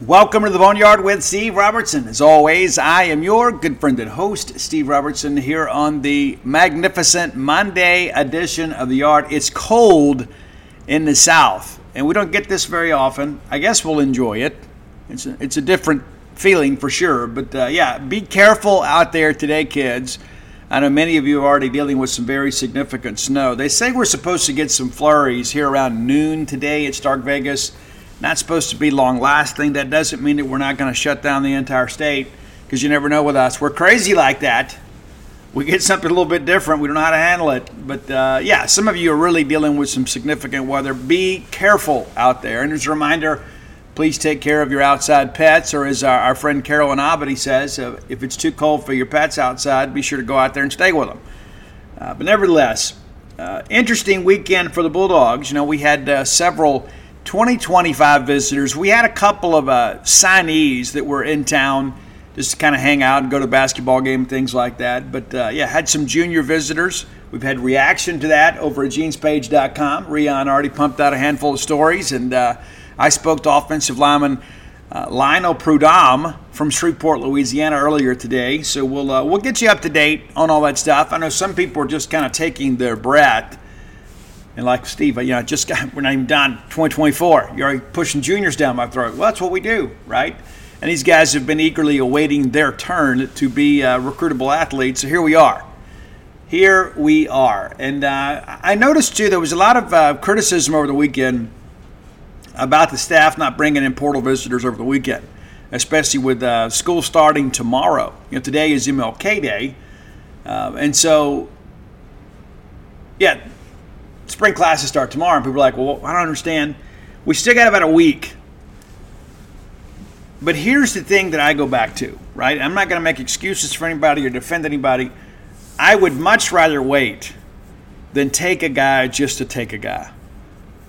Welcome to the Boneyard with Steve Robertson. As always, I am your good friend and host, Steve Robertson, here on the magnificent Monday edition of the Yard. It's cold in the South, and we don't get this very often. I guess we'll enjoy it. It's a different feeling for sure, but yeah, be careful out there today, kids. I know many of you are already dealing with some very significant snow. They say we're supposed to get some flurries here around noon today at Stark Vegas. Not supposed to be long-lasting. That doesn't mean that we're not going to shut down the entire state, because you never know with us. We're crazy like that. We get something a little bit different. We don't know how to handle it. But, yeah, some of you are really dealing with some significant weather. Be careful out there. And as a reminder, please take care of your outside pets, or as our friend Carolyn Abadie says, if it's too cold for your pets outside, be sure to go out there and stay with them. But nevertheless, interesting weekend for the Bulldogs. You know, we had several 2025 visitors. We had a couple of signees that were in town just to kind of hang out and go to basketball game and things like that. But, yeah, had some junior visitors. We've had reaction to that over at jeanspage.com. Rion already pumped out a handful of stories, and I spoke to offensive lineman Lionel Prudhomme from Shreveport, Louisiana earlier today. So we'll get you up to date on all that stuff. I know some people are just kind of taking their breath. And like Steve, you know, we're not even done 2024. You're already pushing juniors down my throat. Well, that's what we do, right? And these guys have been eagerly awaiting their turn to be recruitable athletes. So here we are. And I noticed, too, there was a lot of criticism over the weekend about the staff not bringing in portal visitors over the weekend, especially with school starting tomorrow. You know, today is MLK Day. And so, yeah, spring classes start tomorrow, and people are like, well, I don't understand. We still got about a week. But here's the thing that I go back to, right? I'm not going to make excuses for anybody or defend anybody. I would much rather wait than take a guy just to take a guy.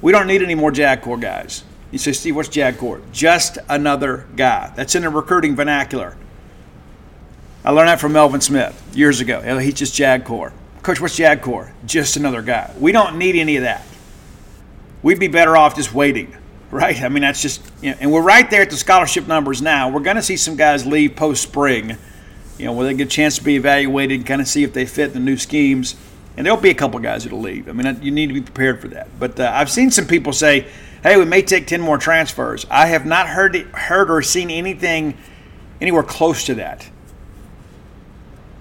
We don't need any more JAG Corps guys. You say, Steve, what's JAG Corps? Just another guy. That's in the recruiting vernacular. I learned that from Melvin Smith years ago. He's just JAG Corps. Coach, what's JAG Corps? Just another guy. We don't need any of that. We'd be better off just waiting, right? I mean, that's just, you know, and we're right there at the scholarship numbers now. We're going to see some guys leave post-spring, you know, where they get a chance to be evaluated and kind of see if they fit the new schemes. And there'll be a couple guys that'll leave. I mean, you need to be prepared for that. But I've seen some people say, hey, we may take 10 more transfers. I have not heard or seen anything anywhere close to that.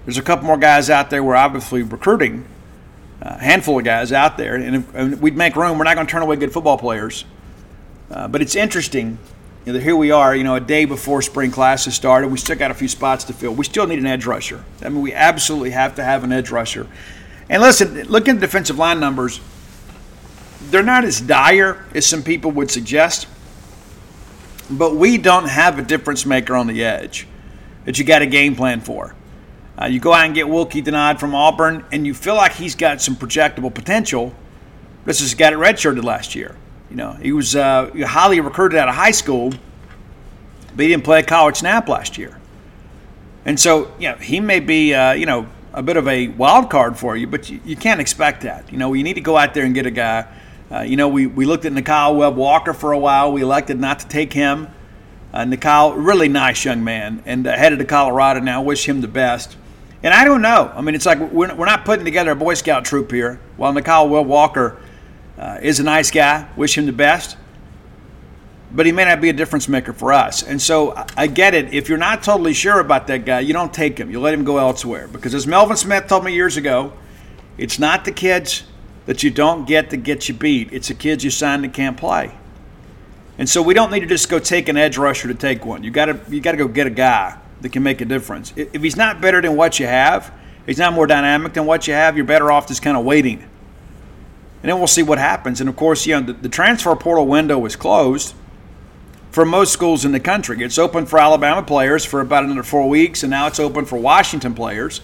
There's a couple more guys out there we're obviously recruiting, a handful of guys out there, and we'd make room. We're not going to turn away good football players. But it's interesting. You know, here we are, you know, a day before spring classes started. We still got a few spots to fill. We still need an edge rusher. I mean, we absolutely have to have an edge rusher. And listen, looking at the defensive line numbers, they're not as dire as some people would suggest, but we don't have a difference maker on the edge that you got a game plan for. You go out and get Wilkie Denard from Auburn, and you feel like he's got some projectable potential. This is a guy that redshirted last year. You know, he was highly recruited out of high school, but he didn't play a college snap last year. And so, you know, he may be, you know, a bit of a wild card for you, but you can't expect that. You know, you need to go out there and get a guy. You know, we looked at Nikhail Webb Walker for a while. We elected not to take him. Nikhail, really nice young man, and headed to Colorado now. Wish him the best. And I don't know. I mean, it's like we're not putting together a Boy Scout troop here. While Nikhail Webb Walker is a nice guy, wish him the best, but he may not be a difference maker for us. And so I get it. If you're not totally sure about that guy, you don't take him. You let him go elsewhere. Because as Melvin Smith told me years ago, it's not the kids that you don't get to get you beat. It's the kids you sign that can't play. And so we don't need to just go take an edge rusher to take one. You got to go get a guy that can make a difference. If he's not better than what you have, he's not more dynamic than what you have, you're better off just kind of waiting. And then we'll see what happens. And, of course, you know, the transfer portal window is closed for most schools in the country. It's open for Alabama players for about another 4 weeks, and now it's open for Washington players.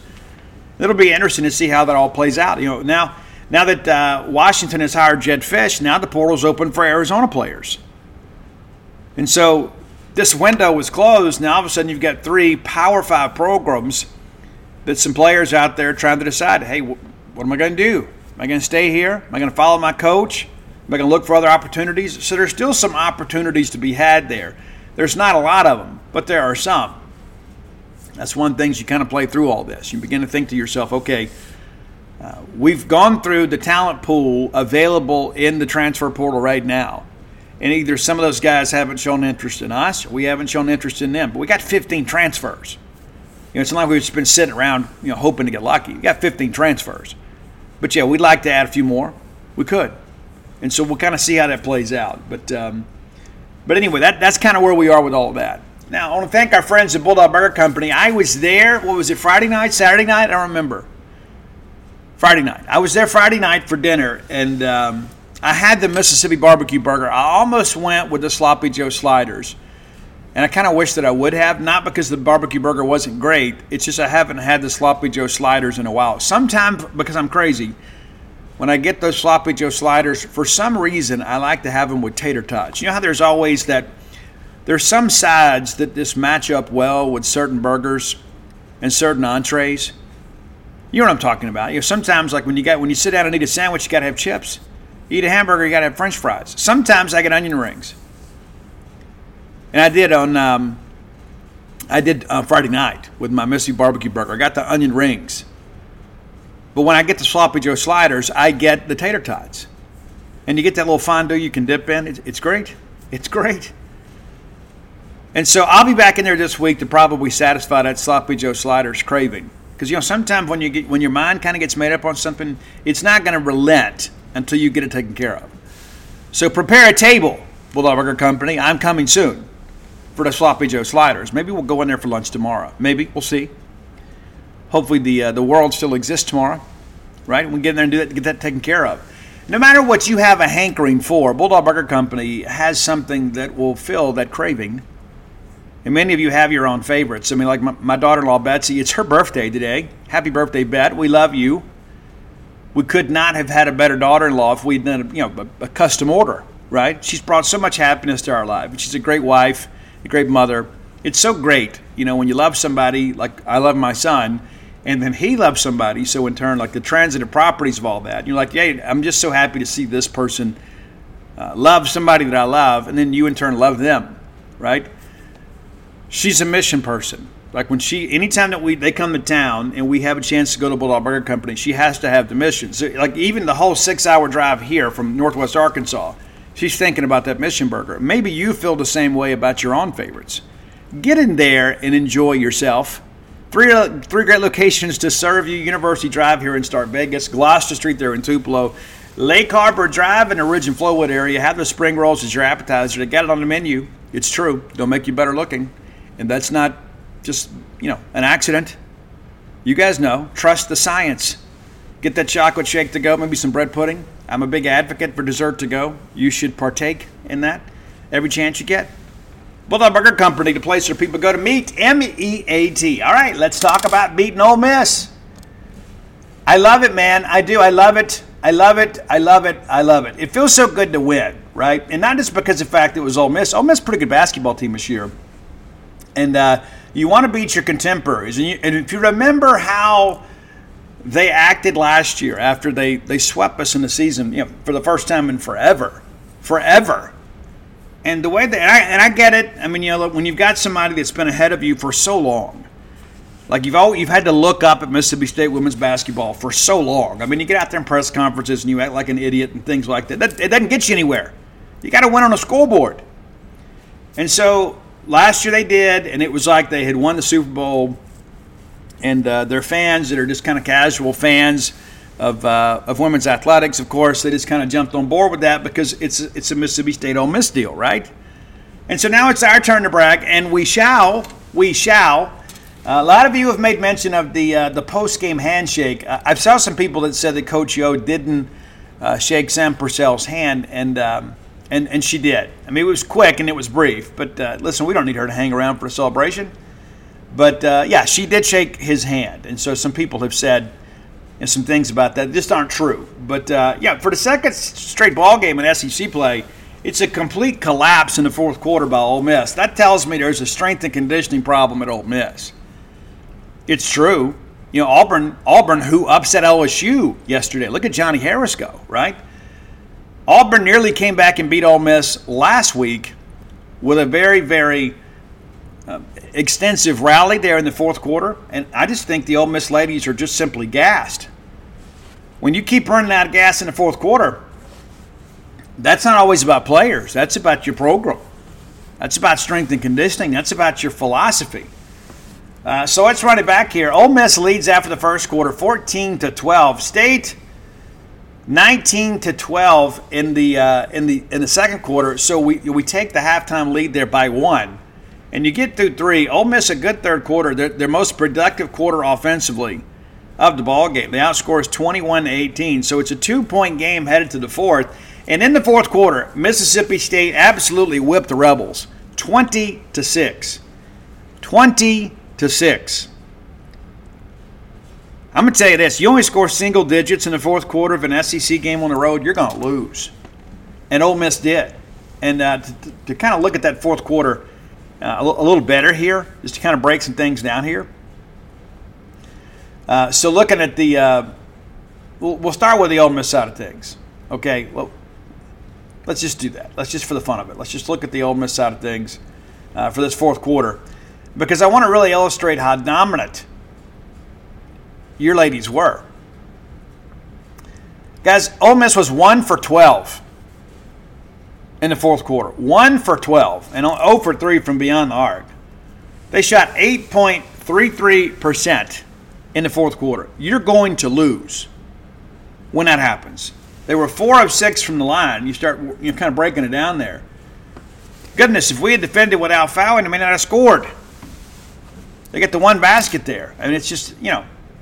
It'll be interesting to see how that all plays out. You know, now that Washington has hired Jed Fish, now the portal's open for Arizona players. And so this window was closed. Now all of a sudden you've got three Power 5 programs that some players out there trying to decide, hey, what am I going to do? Am I going to stay here? Am I going to follow my coach? Am I going to look for other opportunities? So there's still some opportunities to be had there. There's not a lot of them, but there are some. That's one of the things you kind of play through all this. You begin to think to yourself, okay, we've gone through the talent pool available in the transfer portal right now. And either some of those guys haven't shown interest in us, or we haven't shown interest in them. But we got 15 transfers. You know, it's not like we've just been sitting around, hoping to get lucky. We got 15 transfers. But, yeah, we'd like to add a few more. We could. And so we'll kind of see how that plays out. But anyway, that's kind of where we are with all of that. Now, I want to thank our friends at Bulldog Burger Company. I was there, what was it, Friday night, Saturday night? I don't remember. Friday night. I was there Friday night for dinner, and I had the Mississippi barbecue burger. I almost went with the Sloppy Joe sliders, and I kind of wish that I would have, not because the barbecue burger wasn't great. It's just I haven't had the Sloppy Joe sliders in a while. Sometimes, because I'm crazy, when I get those Sloppy Joe sliders, for some reason, I like to have them with tater tots. You know how there's always that... There's some sides that just match up well with certain burgers and certain entrees. You know what I'm talking about. You know, sometimes, like when you sit down and eat a sandwich, you got to have chips. You eat a hamburger, you got to have French fries. Sometimes I get onion rings, and I did on Friday night with my Missy barbecue burger. I got the onion rings, but when I get the Sloppy Joe sliders, I get the tater tots, and you get that little fondue you can dip in. It's great. It's great. And so I'll be back in there this week to probably satisfy that Sloppy Joe sliders craving. Because, sometimes when your mind kind of gets made up on something, it's not going to relent until you get it taken care of. So prepare a table, Bulldog Burger Company. I'm coming soon for the Sloppy Joe sliders. Maybe we'll go in there for lunch tomorrow. Maybe. We'll see. Hopefully the world still exists tomorrow, right? We get in there and do that, get that taken care of. No matter what you have a hankering for, Bulldog Burger Company has something that will fill that craving. And many of you have your own favorites. I mean, like my daughter-in-law, Betsy, it's her birthday today. Happy birthday, Bet. We love you. We could not have had a better daughter-in-law if we'd done a custom order, right? She's brought so much happiness to our life. She's a great wife, a great mother. It's so great, when you love somebody, like I love my son, and then he loves somebody. So in turn, like the transitive properties of all that. You're like, yeah, I'm just so happy to see this person love somebody that I love, and then you in turn love them, right? She's a mission person. Like anytime that they come to town and we have a chance to go to Bulldog Burger Company, she has to have the mission. So like even the whole 6-hour drive here from Northwest Arkansas, she's thinking about that mission burger. Maybe you feel the same way about your own favorites. Get in there and enjoy yourself. Three great locations to serve you. University Drive here in Stark Vegas, Gloucester Street there in Tupelo, Lake Harbor Drive in the Ridge and Flowood area. Have the spring rolls as your appetizer. They got it on the menu. It's true. They'll make you better looking. And that's not just, an accident. You guys know. Trust the science. Get that chocolate shake to go, maybe some bread pudding. I'm a big advocate for dessert to go. You should partake in that every chance you get. Bulldog Burger Company, the place where people go to meet, M-E-A-T. All right, let's talk about beating Ole Miss. I love it, man. I do. I love it. I love it. I love it. I love it. It feels so good to win, right? And not just because of the fact it was Ole Miss. Ole Miss is a pretty good basketball team this year. And you want to beat your contemporaries. And if you remember how they acted last year after they swept us in the season, for the first time in forever. And the way that I get it. I mean, look, when you've got somebody that's been ahead of you for so long, like you've had to look up at Mississippi State women's basketball for so long. I mean, you get out there in press conferences and you act like an idiot and things like that. It doesn't get you anywhere. You got to win on a scoreboard. And so. Last year they did, and it was like they had won the Super Bowl, and their fans that are just kind of casual fans of women's athletics, of course, they just kind of jumped on board with that because it's a Mississippi State Ole Miss deal, right? And so now it's our turn to brag, and we shall. A lot of you have made mention of the post-game handshake. I saw some people that said that Coach Yo didn't shake Sam Purcell's hand, And she did. I mean, it was quick and it was brief. But listen, we don't need her to hang around for a celebration. But, yeah, she did shake his hand. And so some people have said some things about that just aren't true. But, yeah, for the second straight ball game in SEC play, it's a complete collapse in the fourth quarter by Ole Miss. That tells me there's a strength and conditioning problem at Ole Miss. It's true. Auburn, who upset LSU yesterday. Look at Johnny Harris go, right? Auburn nearly came back and beat Ole Miss last week. with a very, very extensive rally there in the fourth quarter. And I just think the Ole Miss ladies are just simply gassed. When you keep running out of gas in the fourth quarter, that's not always about players. That's about your program. That's about strength and conditioning. That's about your philosophy. So let's run it back here. Ole Miss leads after the first quarter, 14-12. State 19-12 in the second quarter. So we take the halftime lead there by one, and you get through three. Ole Miss a good third quarter, their most productive quarter offensively of the ball game. They outscore us 21-18. So it's a 2-point game headed to the fourth. And in the fourth quarter, Mississippi State absolutely whipped the Rebels, 20-6. 20-6. I'm going to tell you this. You only score single digits in the fourth quarter of an SEC game on the road, you're going to lose. And Ole Miss did. And to kind of look at that fourth quarter a little better here, just to kind of break some things down here. So looking at the we'll start with the Ole Miss side of things. Okay, well, let's just do that. Let's just, for the fun of it, let's just look at the Ole Miss side of things for this fourth quarter, because I want to really illustrate how dominant your ladies were. Guys, Ole Miss was 1 for 12 in the fourth quarter. 1 for 12 and 0 for 3 from beyond the arc. They shot 8.33% in the fourth quarter. You're going to lose when that happens. They were 4 of 6 from the line. You start kind of breaking it down there. Goodness, if we had defended without fouling, they may not have scored. They get the one basket there. I mean, it's just,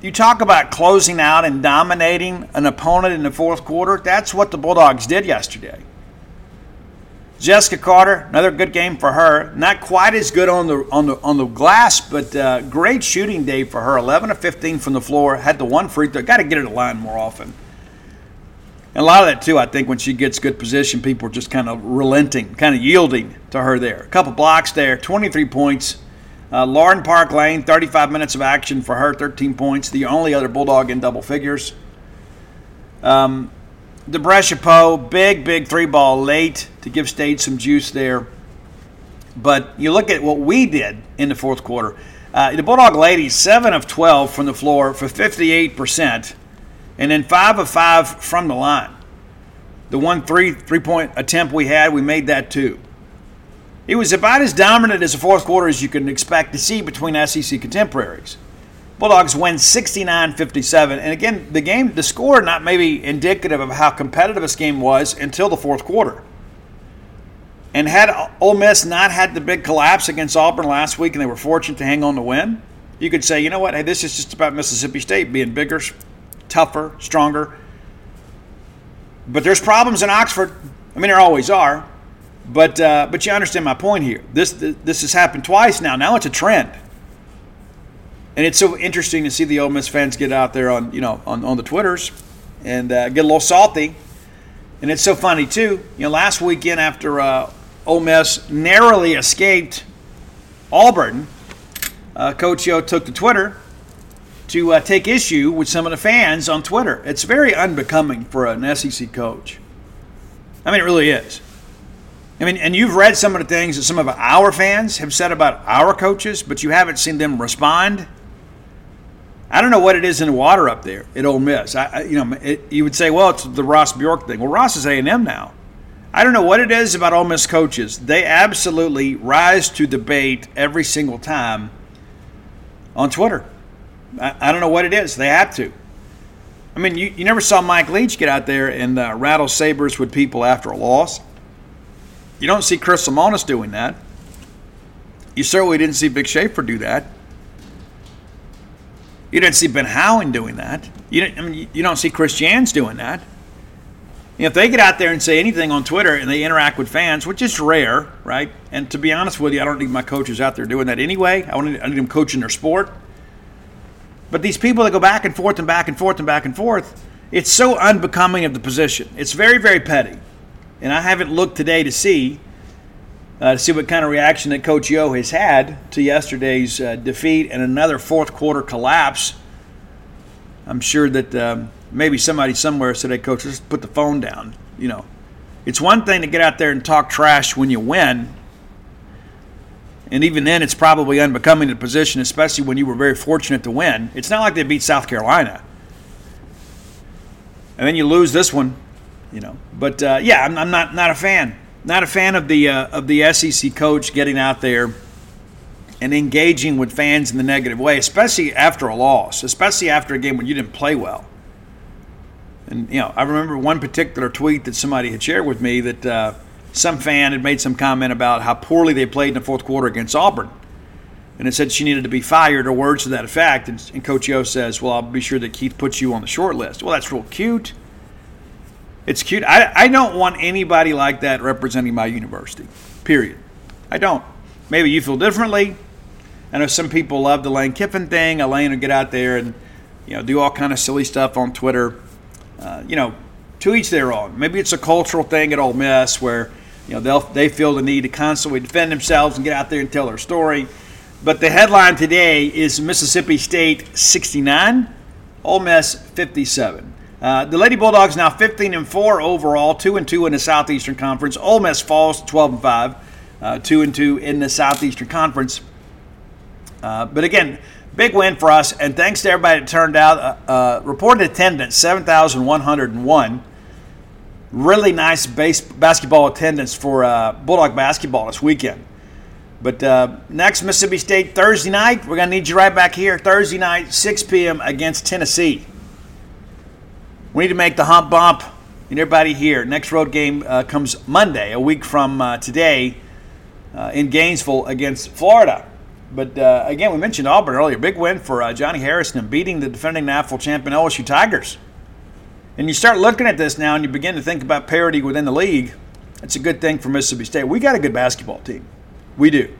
you talk about closing out and dominating an opponent in the fourth quarter. That's what the Bulldogs did yesterday. Jessica Carter, another good game for her. Not quite as good on the glass, but great shooting day for her. 11 of 15 from the floor. Had the one free throw. Got to get her to the line more often. And a lot of that, too, I think, when she gets good position, people are just kind of relenting, kind of yielding to her there. A couple blocks there, 23 points. Lauren Park Lane, 35 minutes of action for her, 13 points. The only other Bulldog in double figures. DeBrescia Poe, big three-ball late to give State some juice there. But you look at what we did in the fourth quarter. The Bulldog ladies, 7 of 12 from the floor for 58%. And then 5 of 5 from the line. The one three-point attempt we had, we made that too. It was about as dominant as the fourth quarter as you can expect to see between SEC contemporaries. Bulldogs win 69-57. And again, the score not maybe indicative of how competitive this game was until the fourth quarter. And had Ole Miss not had the big collapse against Auburn last week and they were fortunate to hang on to win, you could say, you know what, hey, this is just about Mississippi State being bigger, tougher, stronger. But there's problems in Oxford. I mean, there always are. But you understand my point here. This has happened twice now. Now it's a trend. And it's so interesting to see the Ole Miss fans get out there on the Twitters and get a little salty. And it's so funny, too. Last weekend after Ole Miss narrowly escaped Auburn, Coach Yo took to Twitter to take issue with some of the fans on Twitter. It's very unbecoming for an SEC coach. I mean, it really is. I mean, and you've read some of the things that some of our fans have said about our coaches, but you haven't seen them respond. I don't know what it is in the water up there at Ole Miss. You would say, well, it's the Ross Bjork thing. Well, Ross is A&M now. I don't know what it is about Ole Miss coaches. They absolutely rise to debate every single time on Twitter. I don't know what it is. They have to. I mean, you never saw Mike Leach get out there and rattle sabers with people after a loss. You don't see Chris Simonis doing that. You certainly didn't see Vic Schaefer do that. You didn't see Ben Howen doing that. You don't see Chris Jans doing that. If they get out there and say anything on Twitter and they interact with fans, which is rare, right? And to be honest with you, I don't need my coaches out there doing that anyway. I need them coaching their sport. But these people that go back and forth and back and forth and back and forth, it's so unbecoming of the position. It's very, very petty. And I haven't looked today to see what kind of reaction that Coach Yo has had to yesterday's defeat and another fourth quarter collapse. I'm sure that maybe somebody somewhere said, hey, Coach, let's put the phone down. It's one thing to get out there and talk trash when you win. And even then, it's probably unbecoming to the position, especially when you were very fortunate to win. It's not like they beat South Carolina. And then you lose this one, you know. But, yeah, I'm not a fan. Not a fan of the SEC coach getting out there and engaging with fans in the negative way, especially after a loss, especially after a game when you didn't play well. And, you know, I remember one particular tweet that somebody had shared with me that some fan had made some comment about how poorly they played in the fourth quarter against Auburn. And it said she needed to be fired or words to that effect. And Coach Yo says, well, I'll be sure that Keith puts you on the short list. Well, that's real cute. It's cute. I don't want anybody like that representing my university, period. I don't. Maybe you feel differently. I know some people love the Lane Kiffin thing. Elaine will get out there and, you know, do all kind of silly stuff on Twitter. You know, to each their own. Maybe it's a cultural thing at Ole Miss where, you know, they feel the need to constantly defend themselves and get out there and tell their story. But the headline today is Mississippi State 69, Ole Miss 57. The Lady Bulldogs now 15-4 overall, 2-2 in the Southeastern Conference. Ole Miss falls to 12-5, 2-2 in the Southeastern Conference. But again, big win for us, and thanks to everybody that turned out. Reported attendance, 7,101. Really nice basketball attendance for Bulldog basketball this weekend. But next, Mississippi State Thursday night. We're going to need you right back here Thursday night, 6 p.m. against Tennessee. We need to make the hump bump. And everybody here, next road game comes Monday, a week from today in Gainesville against Florida. But, again, we mentioned Auburn earlier. Big win for Johnny Harris in beating the defending NAIFL champion LSU Tigers. And you start looking at this now and you begin to think about parity within the league. It's a good thing for Mississippi State. We got a good basketball team. We do.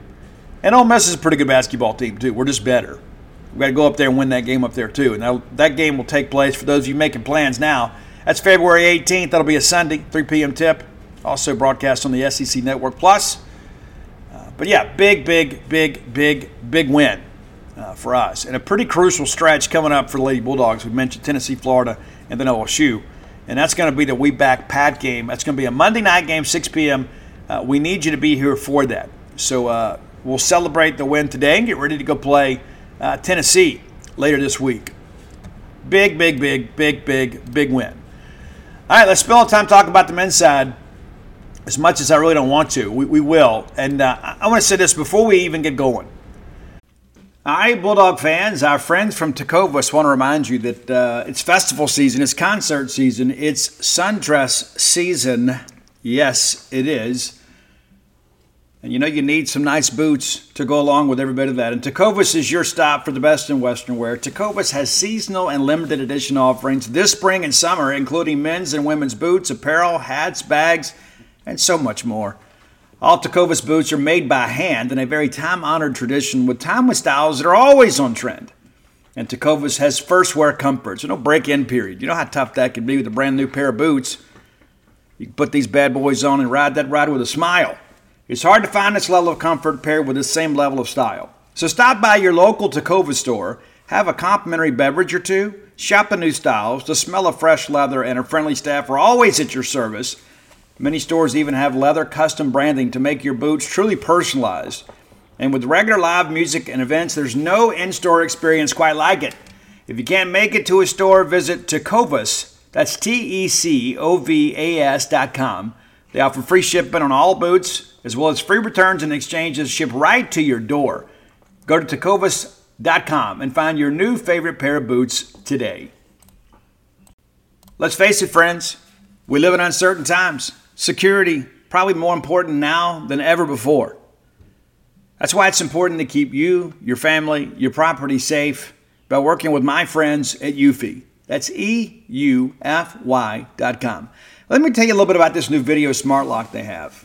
And Ole Miss is a pretty good basketball team, too. We're just better. We've got to go up there and win that game up there, too. And that game will take place, for those of you making plans now, that's February 18th. That'll be a Sunday, 3 p.m. tip. Also broadcast on the SEC Network Plus. But, yeah, big win for us. And a pretty crucial stretch coming up for the Lady Bulldogs. We mentioned Tennessee, Florida, and then LSU. And that's going to be the We Back Pat game. That's going to be a Monday night game, 6 p.m. We need you to be here for that. So we'll celebrate the win today and get ready to go play Tennessee later this week. Big win. All right, let's spend all the time talking about the men's side. As much as I really don't want to, we will. And I want to say this before we even get going. All right, Bulldog fans, our friends from Tecovas want to remind you that it's festival season, it's concert season, it's sundress season. Yes, it is. And you know you need some nice boots to go along with every bit of that. And Tecovas is your stop for the best in Western wear. Tecovas has seasonal and limited edition offerings this spring and summer, including men's and women's boots, apparel, hats, bags, and so much more. All Tecovas boots are made by hand in a very time-honored tradition with timeless styles that are always on trend. And Tecovas has first wear comfort, so no break-in period. You know how tough that can be with a brand new pair of boots. You can put these bad boys on and ride that ride with a smile. It's hard to find this level of comfort paired with this same level of style. So stop by your local Tecovas store, have a complimentary beverage or two, shop the new styles, the smell of fresh leather, and a friendly staff are always at your service. Many stores even have leather custom branding to make your boots truly personalized. And with regular live music and events, there's no in-store experience quite like it. If you can't make it to a store, visit Tecovas. That's Tecovas.com. They offer free shipping on all boots, as well as free returns and exchanges shipped right to your door. Go to Tecovas.com and find your new favorite pair of boots today. Let's face it, friends. We live in uncertain times. Security, probably more important now than ever before. That's why it's important to keep you, your family, your property safe by working with my friends at Eufy. That's EUFY.com. Let me tell you a little bit about this new video smart lock they have.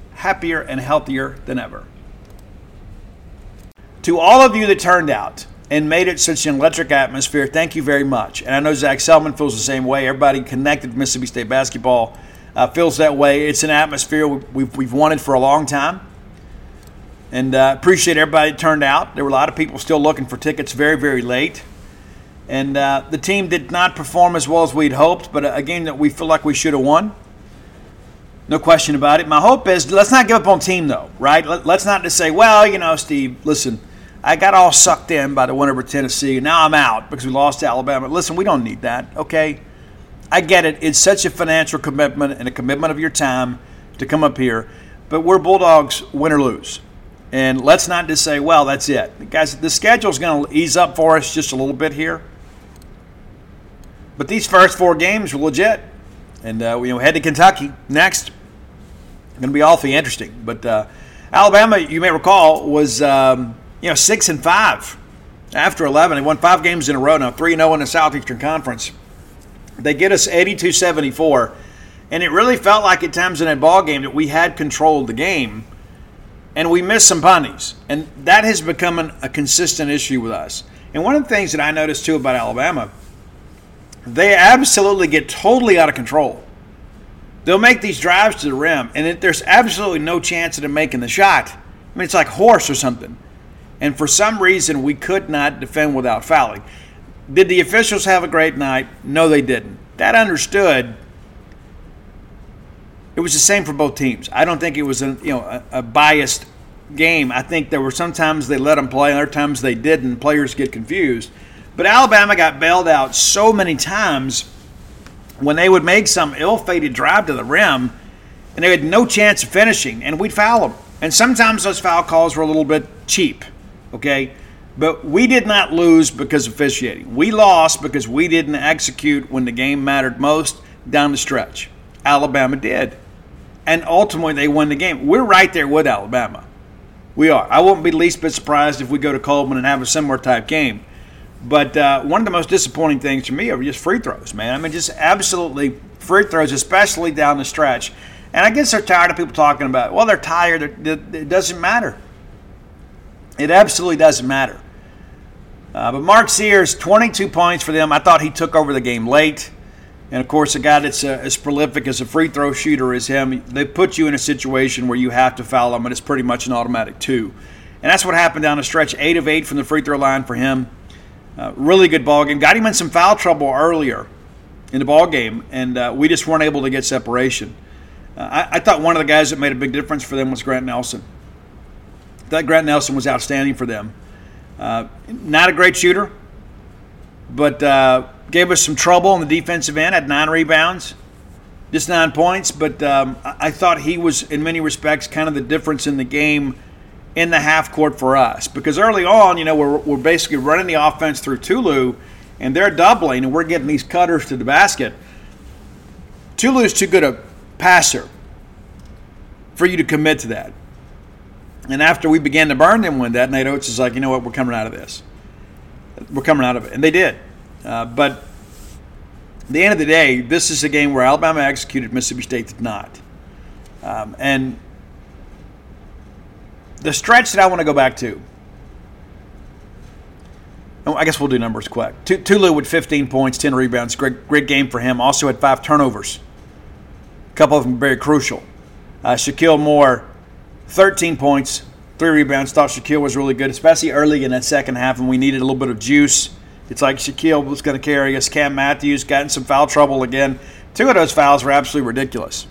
happier and healthier than ever. To all of you that turned out and made it such an electric atmosphere, thank you very much. And I know Zach Selman feels the same way. Everybody connected to Mississippi State basketball feels that way. It's an atmosphere we've wanted for a long time. And I appreciate everybody that turned out. There were a lot of people still looking for tickets very, very late. And the team did not perform as well as we'd hoped, but a game that we feel like we should have won. No question about it. My hope is, let's not give up on team, though, right? Let's not just say, well, you know, Steve, listen, I got all sucked in by the win over Tennessee, and now I'm out because we lost to Alabama. Listen, we don't need that, okay? I get it. It's such a financial commitment and a commitment of your time to come up here, but we're Bulldogs, win or lose. And let's not just say, well, that's it. Guys, the schedule's going to ease up for us just a little bit here, but these first 4 games were legit. And head to Kentucky next. Going to be awfully interesting, but Alabama, you may recall, was 6-5 after 11. They won 5 games in a row now, 3-0 in the Southeastern Conference. They get us 82-74, and it really felt like at times in that ball game that we had controlled the game, and we missed some punties, and that has become a consistent issue with us. And one of the things that I noticed too about Alabama, they absolutely get totally out of control. They'll make these drives to the rim, and there's absolutely no chance of them making the shot. I mean, it's like horse or something. And for some reason, we could not defend without fouling. Did the officials have a great night? No, they didn't. That understood, it was the same for both teams. I don't think it was a biased game. I think there were some times they let them play, other times they didn't. Players get confused. But Alabama got bailed out so many times when they would make some ill-fated drive to the rim, and they had no chance of finishing, and we'd foul them. And sometimes those foul calls were a little bit cheap, okay? But we did not lose because of officiating. We lost because we didn't execute when the game mattered most down the stretch. Alabama did. And ultimately, they won the game. We're right there with Alabama. We are. I wouldn't be the least bit surprised if we go to Coleman and have a similar type game. But one of the most disappointing things to me are just free throws, man. I mean, just absolutely free throws, especially down the stretch. And I guess they're tired of people talking about, well, they're tired. It doesn't matter. It absolutely doesn't matter. But Mark Sears, 22 points for them. I thought he took over the game late. And, of course, a guy that's as prolific as a free throw shooter as him, they put you in a situation where you have to foul him, and it's pretty much an automatic two. And that's what happened down the stretch, 8 of 8 from the free throw line for him. Really good ball game. Got him in some foul trouble earlier in the ball game, and we just weren't able to get separation. I thought one of the guys that made a big difference for them was Grant Nelson. I thought Grant Nelson was outstanding for them. Not a great shooter, but gave us some trouble on the defensive end. Had 9 rebounds, just 9 points. But I thought he was, in many respects, kind of the difference in the game in the half court for us. Because early on, you know, we're basically running the offense through Tulu, and they're doubling, and we're getting these cutters to the basket. Tulu's too good a passer for you to commit to that. And after we began to burn them with that, Nate Oates is like, you know what, we're coming out of this. We're coming out of it. And they did. But at the end of the day, this is a game where Alabama executed, Mississippi State did not. And the stretch that I want to go back to, I guess we'll do numbers quick. Tulu with 15 points, 10 rebounds. Great game for him. Also had 5 turnovers. A couple of them very crucial. Shaquille Moore, 13 points, 3 rebounds. Thought Shaquille was really good, especially early in that second half, and we needed a little bit of juice. It's like Shaquille was going to carry us. Cam Matthews got in some foul trouble again. 2 of those fouls were absolutely ridiculous.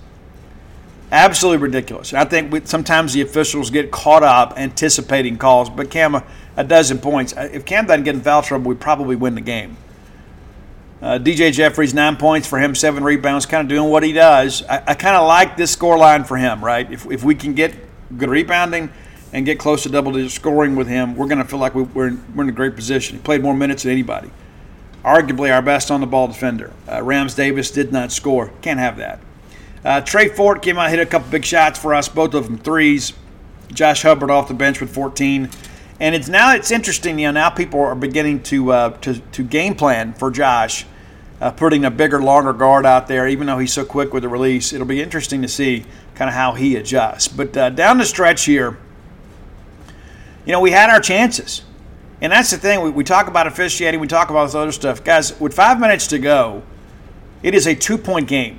Absolutely ridiculous. I think sometimes the officials get caught up anticipating calls, but Cam, a dozen points. If Cam doesn't get in foul trouble, we probably win the game. DJ Jeffries, 9 points for him, 7 rebounds, kind of doing what he does. I kind of like this scoreline for him, right? If we can get good rebounding and get close to double-digit scoring with him, we're going to feel like we're in a great position. He played more minutes than anybody. Arguably our best on-the-ball defender. Rams Davis did not score. Can't have that. Trey Fort came out, hit a couple big shots for us, both of them threes. Josh Hubbard off the bench with 14. And it's interesting, you know, now people are beginning to game plan for Josh, putting a bigger, longer guard out there, even though he's so quick with the release. It'll be interesting to see kind of how he adjusts. But down the stretch here, you know, we had our chances. And that's the thing. We talk about officiating. We talk about this other stuff. Guys, with 5 minutes to go, it is a 2-point game.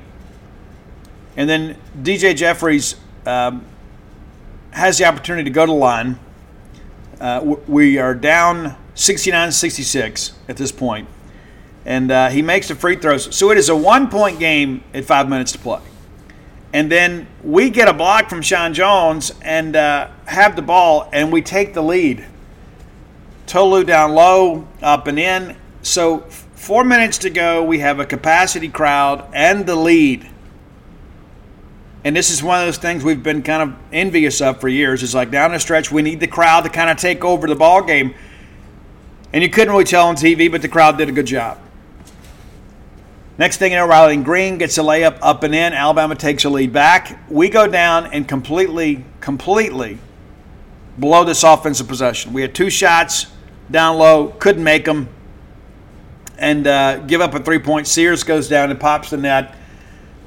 And then DJ Jeffries has the opportunity to go to the line. We are down 69-66 at this point. And he makes the free throws. So it is a 1-point game at 5 minutes to play. And then we get a block from Sean Jones and have the ball, and we take the lead. Tolu down low, up and in. So 4 minutes to go. We have a capacity crowd and the lead. And this is one of those things we've been kind of envious of for years. It's like down the stretch, we need the crowd to kind of take over the ball game. And you couldn't really tell on TV, but the crowd did a good job. Next thing you know, Riley Green gets a layup up and in. Alabama takes a lead back. We go down and completely blow this offensive possession. We had 2 shots down low, couldn't make them, and give up a 3-point. Sears goes down and pops the net.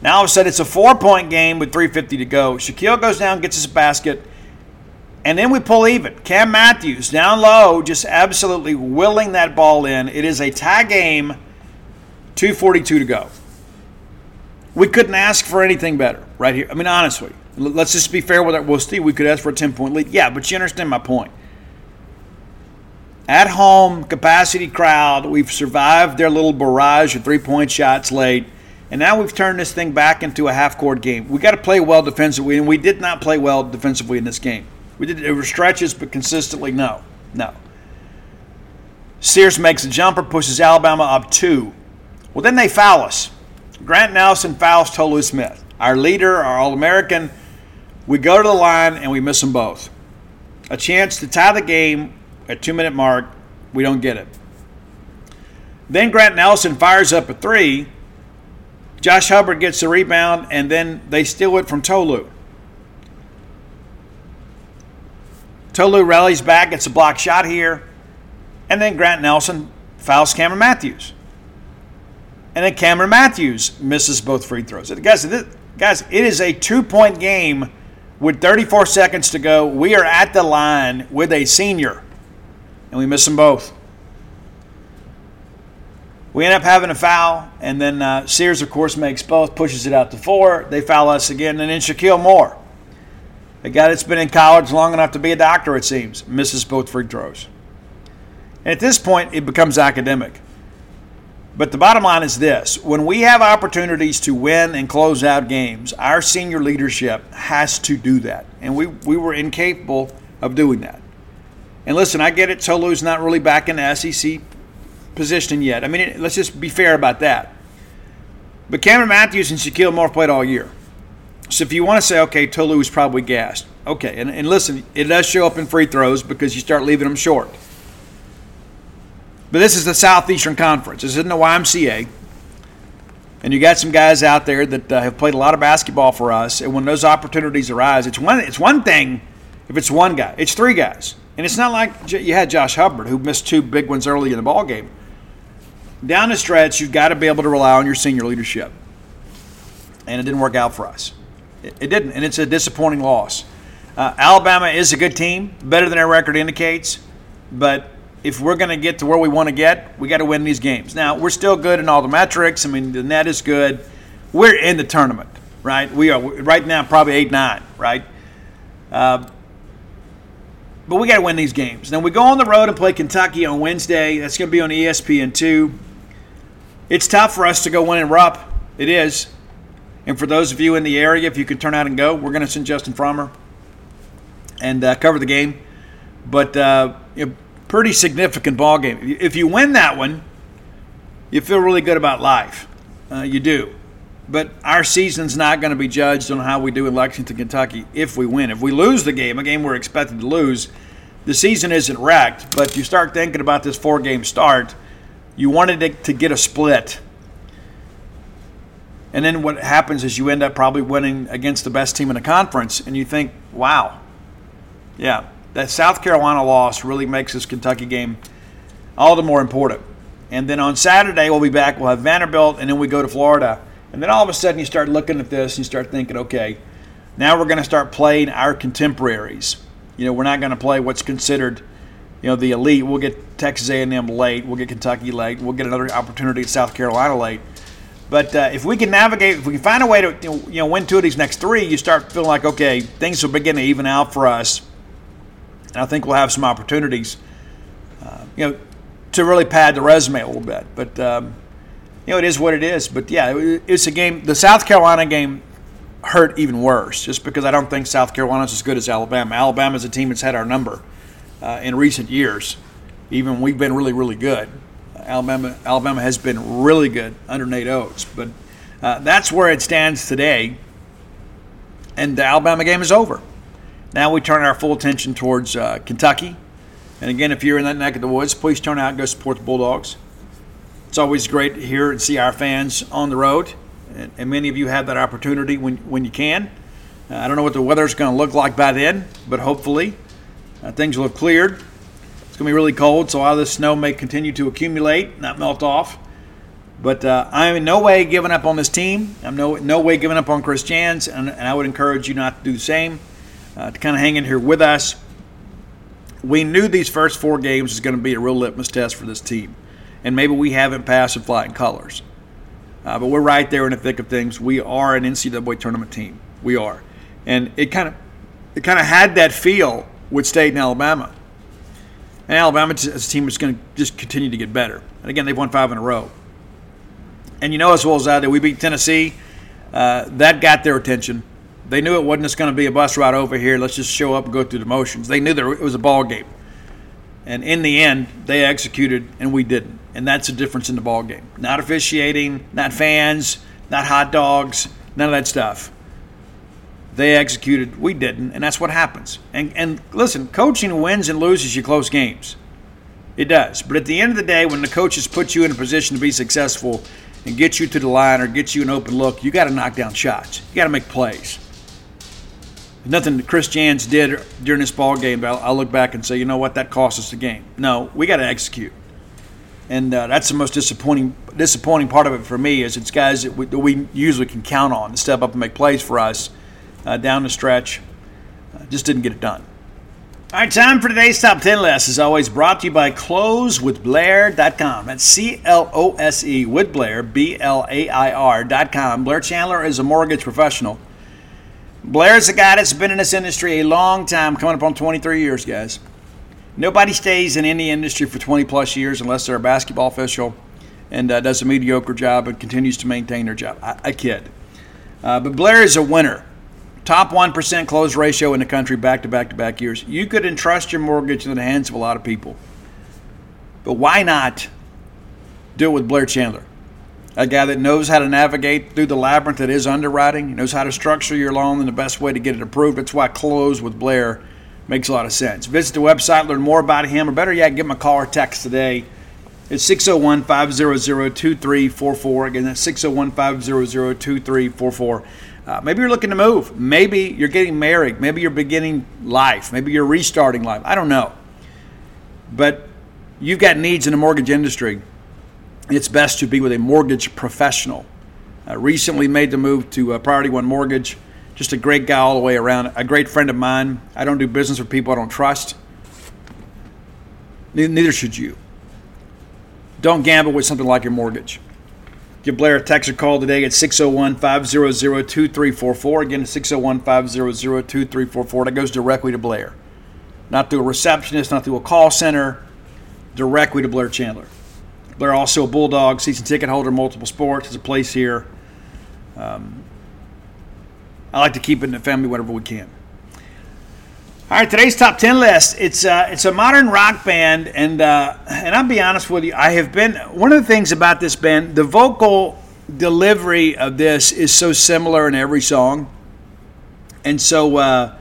Now, all of a sudden, it's a 4-point game with 3:50 to go. Shaquille goes down, gets us a basket, and then we pull even. Cam Matthews down low, just absolutely willing that ball in. It is a tie game, 2:42 to go. We couldn't ask for anything better right here. I mean, honestly, let's just be fair with it. Well, Steve, we could ask for a 10-point lead. Yeah, but you understand my point. At home, capacity crowd, we've survived their little barrage of 3-point shots late. And now we've turned this thing back into a half-court game. We got to play well defensively, and we did not play well defensively in this game. We did it over stretches, but consistently, no. Sears makes a jumper, pushes Alabama up 2. Well, then they foul us. Grant Nelson fouls Tolu Smith, our leader, our All-American. We go to the line, and we miss them both. A chance to tie the game At 2-minute mark, we don't get it. Then Grant Nelson fires up a three. Josh Hubbard gets the rebound, and then they steal it from Tulu. Tolu rallies back. It's a block shot here. And then Grant Nelson fouls Cameron Matthews. And then Cameron Matthews misses both free throws. Guys, it is a two-point game with 34 seconds to go. We are at the line with a senior, and we miss them both. We end up having a foul, and then Sears, of course, makes both, pushes it out to four. They foul us again, and then Shaquille Moore, a guy that's been in college long enough to be a doctor, it seems, misses both free throws. And at this point, it becomes academic. But the bottom line is this. When we have opportunities to win and close out games, our senior leadership has to do that. And we were incapable of doing that. And listen, I get it. Tolu's not really back in the SEC position yet. I mean, let's just be fair about that. But Cameron Matthews and Shaquille Moore played all year. So if you want to say, okay, Tulu is probably gassed. Okay, and listen, it does show up in free throws because you start leaving them short. But this is the Southeastern Conference. This isn't the YMCA. And you got some guys out there that have played a lot of basketball for us. And when those opportunities arise, it's one thing if it's one guy. It's three guys. And it's not like you had Josh Hubbard, who missed two big ones early in the ballgame. Down the stretch, you've got to be able to rely on your senior leadership. And it didn't work out for us. It didn't, and it's a disappointing loss. Alabama is a good team, better than our record indicates. But if we're going to get to where we want to get, we got to win these games. Now, we're still good in all the metrics. I mean, the net is good. We're in the tournament, right? We are right now probably 8-9, right? But we got to win these games. Now, we go on the road and play Kentucky on Wednesday. That's going to be on ESPN2. It's tough for us to go win in Rupp. It is. And for those of you in the area, if you can turn out and go, we're going to send Justin Frommer and cover the game. But a pretty significant ball game. If you win that one, you feel really good about life. You do. But our season's not going to be judged on how we do in Lexington, Kentucky if we win. If we lose the game, a game we're expected to lose, the season isn't wrecked. But if you start thinking about this four-game start, you wanted to get a split. And then what happens is you end up probably winning against the best team in the conference, and you think, wow, yeah, that South Carolina loss really makes this Kentucky game all the more important. And then on Saturday we'll be back. We'll have Vanderbilt, and then we go to Florida. And then all of a sudden you start looking at this, and you start thinking, okay, now we're going to start playing our contemporaries. You know, we're not going to play what's considered, you know, the elite. We'll get Texas A&M late. We'll get Kentucky late. We'll get another opportunity at South Carolina late. But if we can navigate, if we can find a way to win two of these next three, you start feeling like, okay, things will begin to even out for us. And I think we'll have some opportunities, to really pad the resume a little bit. But, it is what it is. But, yeah, it's a game. The South Carolina game hurt even worse just because I don't think South Carolina's as good as Alabama. Alabama's a team that's had our number in recent years. Even we've been really, really good. Alabama has been really good under Nate Oates. But that's where it stands today. And the Alabama game is over. Now we turn our full attention towards Kentucky. And, again, if you're in that neck of the woods, please turn out and go support the Bulldogs. It's always great to hear and see our fans on the road. And many of you have that opportunity when you can. I don't know what the weather's going to look like by then, but hopefully things will have cleared. It's going to be really cold, so a lot of this snow may continue to accumulate, not melt off. But I'm in no way giving up on this team. I'm no way giving up on Chris Jans, and I would encourage you not to do the same, to kind of hang in here with us. We knew these first four games was going to be a real litmus test for this team, and maybe we haven't passed with flying colors. But we're right there in the thick of things. We are an NCAA tournament team. We are. And it kind of had that feel with State and Alabama. And Alabama as a team is going to just continue to get better. And, again, they've won five in a row. And you know as well as I do, we beat Tennessee. That got their attention. They knew it wasn't just going to be a bus ride over here. Let's just show up and go through the motions. They knew it was a ball game. And in the end, they executed and we didn't. And that's the difference in the ball game. Not officiating, not fans, not hot dogs, none of that stuff. They executed. We didn't. And that's what happens. And listen, coaching wins and loses you close games. It does. But at the end of the day, when the coaches put you in a position to be successful and get you to the line or get you an open look, you got to knock down shots. You got to make plays. There's nothing that Chris Jans did during this ball game that I'll look back and say, you know what, that cost us the game. No, we got to execute. And that's the most disappointing part of it for me is it's guys that we usually can count on to step up and make plays for us down the stretch. Just didn't get it done. All right, time for today's Top 10 list is always brought to you by CloseWithBlair.com. That's C-L-O-S-E with Blair, B-L-A-I-R.com. Blair Chandler is a mortgage professional. Blair's a guy that's been in this industry a long time, coming up on 23 years, guys. Nobody stays in any industry for 20-plus years unless they're a basketball official and does a mediocre job and continues to maintain their job. I kid. But Blair is a winner. Top 1% close ratio in the country back-to-back-to-back years. You could entrust your mortgage in the hands of a lot of people. But why not do it with Blair Chandler? A guy that knows how to navigate through the labyrinth that is underwriting, knows how to structure your loan in the best way to get it approved. That's why Close with Blair makes a lot of sense. Visit the website, learn more about him, or better yet, give him a call or text today. It's 601-500-2344. Again, that's 601-500-2344. Maybe you're looking to move. Maybe you're getting married. Maybe you're beginning life. Maybe you're restarting life. I don't know. But you've got needs in the mortgage industry. It's best to be with a mortgage professional. I recently made the move to Priority One Mortgage. Just a great guy all the way around. A great friend of mine. I don't do business with people I don't trust. Neither should you. Don't gamble with something like your mortgage. Give Blair a text or call today at 601-500-2344. Again, it's 601-500-2344. That goes directly to Blair. Not through a receptionist, not through a call center. Directly to Blair Chandler. Blair also a Bulldog, season ticket holder, multiple sports. There's a place here. I like to keep it in the family whenever we can. All right, today's top 10 list. It's a modern rock band, and I'll be honest with you. I have been one of the things about this band. The vocal delivery of this is so similar in every song, and so I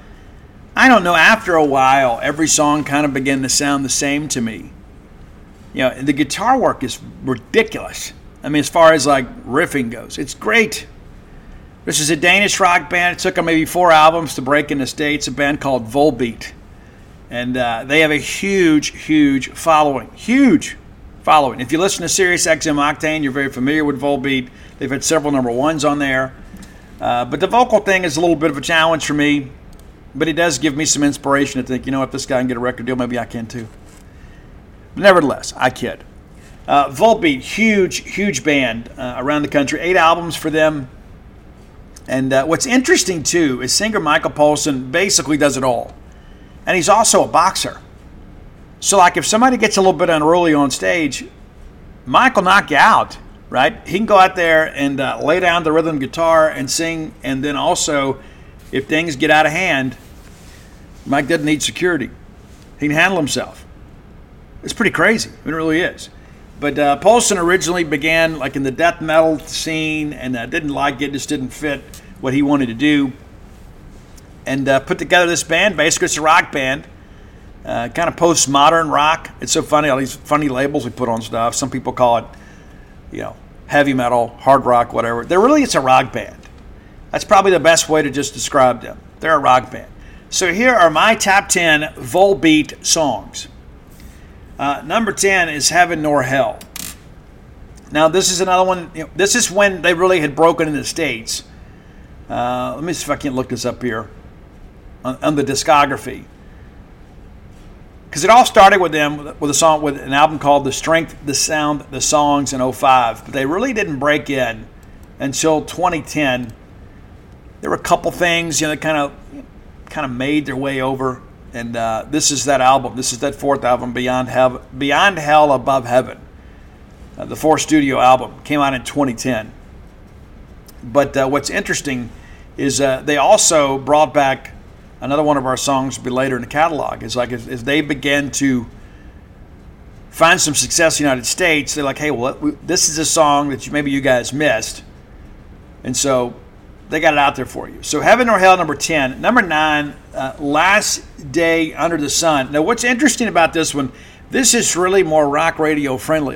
don't know. After a while, every song kind of began to sound the same to me. You know, the guitar work is ridiculous. I mean, as far as like riffing goes, it's great. This is a Danish rock band. It took them maybe 4 albums to break in the States, a band called Volbeat. And they have a huge following. Huge following. If you listen to Sirius XM Octane, you're very familiar with Volbeat. They've had several number ones on there. But the vocal thing is a little bit of a challenge for me. But it does give me some inspiration to think, you know what, if this guy can get a record deal, maybe I can too. But nevertheless, I kid. Volbeat, huge band around the country. 8 albums for them. And what's interesting, too, is singer Michael Poulsen basically does it all. And he's also a boxer. So, like, if somebody gets a little bit unruly on stage, Mike will knock you out, right? He can go out there and lay down the rhythm guitar and sing. And then also, if things get out of hand, Mike doesn't need security. He can handle himself. It's pretty crazy. It really is. But Poulsen originally began like in the death metal scene and didn't like it, just didn't fit what he wanted to do. And put together this band. Basically, it's a rock band, kind of postmodern rock. It's so funny, all these funny labels we put on stuff. Some people call it, you know, heavy metal, hard rock, whatever. They're really, it's a rock band. That's probably the best way to just describe them. They're a rock band. So here are my top 10 Volbeat songs. Number 10 is Heaven Nor Hell. Now, this is another one. You know, this is when they really had broken in the States. Let me see if I can't look this up here on the discography. Because it all started with them with a song with an album called The Strength, The Sound, The Songs in 05. But they really didn't break in until 2010. There were a couple things, you know, that kind of made their way over. And this is that album. This is that 4th album, Beyond Hell Above Heaven. The 4th studio album came out in 2010. But what's interesting is they also brought back another one of our songs to be later in the catalog. It's like as they began to find some success in the United States, they're like, hey, well, this is a song that maybe you guys missed. And so They got it out there for you. So heaven or hell, number 10. Number 9, last day under the sun. Now, what's interesting about this one, this is really more rock radio friendly.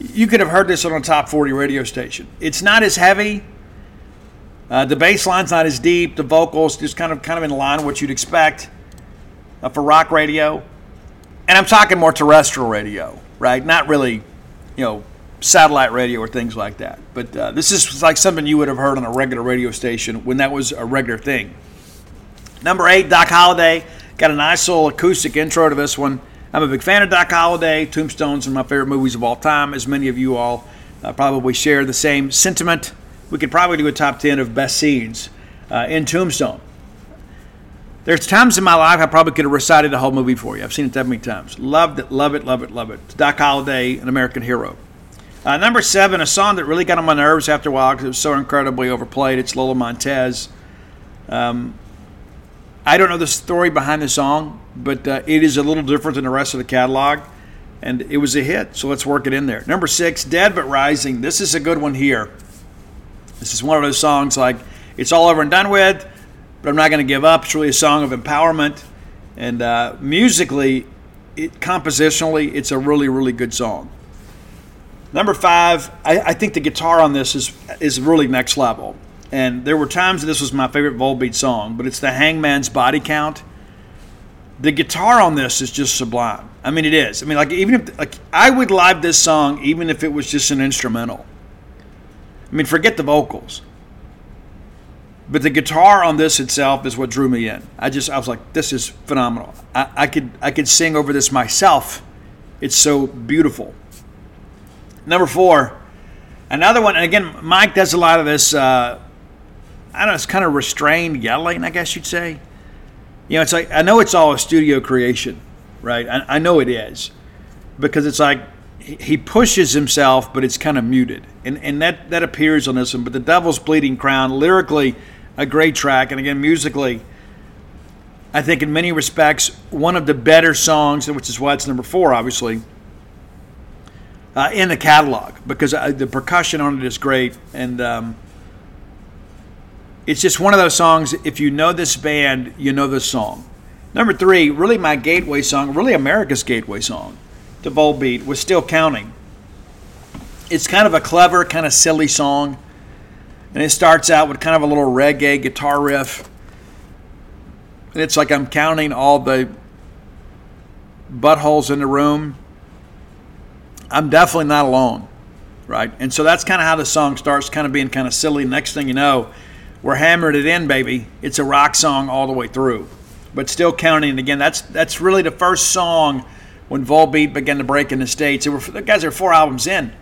You could have heard this on a top 40 radio station. It's not as heavy. The bass line's not as deep. The vocals just kind of in line with what you'd expect for rock radio. And I'm talking more terrestrial radio, right? Not really, satellite radio or things like that. But this is like something you would have heard on a regular radio station when that was a regular thing. Number 8, Doc Holliday. Got a nice little acoustic intro to this one. I'm a big fan of Doc Holliday. Tombstone's one of my favorite movies of all time. As many of you all probably share the same sentiment. We could probably do a top 10 of best scenes in Tombstone. There's times in my life I probably could have recited the whole movie for you. I've seen it that many times. Loved it, love it, love it, love it. Doc Holliday, an American hero. Number 7, a song that really got on my nerves after a while because it was so incredibly overplayed. It's Lola Montez. I don't know the story behind the song, but it is a little different than the rest of the catalog, and it was a hit, so let's work it in there. Number 6, Dead But Rising. This is a good one here. This is one of those songs like it's all over and done with, but I'm not going to give up. It's really a song of empowerment, and musically, compositionally, it's a really, really good song. Number 5, I think the guitar on this is really next level. And there were times that this was my favorite Volbeat song, but it's the Hangman's Body Count. The guitar on this is just sublime. I mean, it is. I mean, I would live this song even if it was just an instrumental. I mean, forget the vocals. But the guitar on this itself is what drew me in. I was like, this is phenomenal. I could sing over this myself. It's so beautiful. Number 4, another one, and again, Mike does a lot of this, it's kind of restrained yelling, I guess you'd say. It's like, I know it's all a studio creation, right? I know it is, because it's like he pushes himself, but it's kind of muted. And that appears on this one, but The Devil's Bleeding Crown, lyrically, a great track, and again, musically, I think in many respects, one of the better songs, which is why it's number 4, obviously, in the catalog, because the percussion on it is great, and it's just one of those songs. If you know this band, you know this song. Number 3, really my gateway song, really America's gateway song to Volbeat, was Still Counting. It's kind of a clever, kind of silly song, and it starts out with kind of a little reggae guitar riff, and it's like I'm counting all the buttholes in the room. I'm definitely not alone, right? And so that's kind of how the song starts, kind of being kind of silly. Next thing you know, we're hammered it in, baby. It's a rock song all the way through, but Still Counting. And again, that's really the first song when Volbeat began to break in the States. The guys are 4 albums in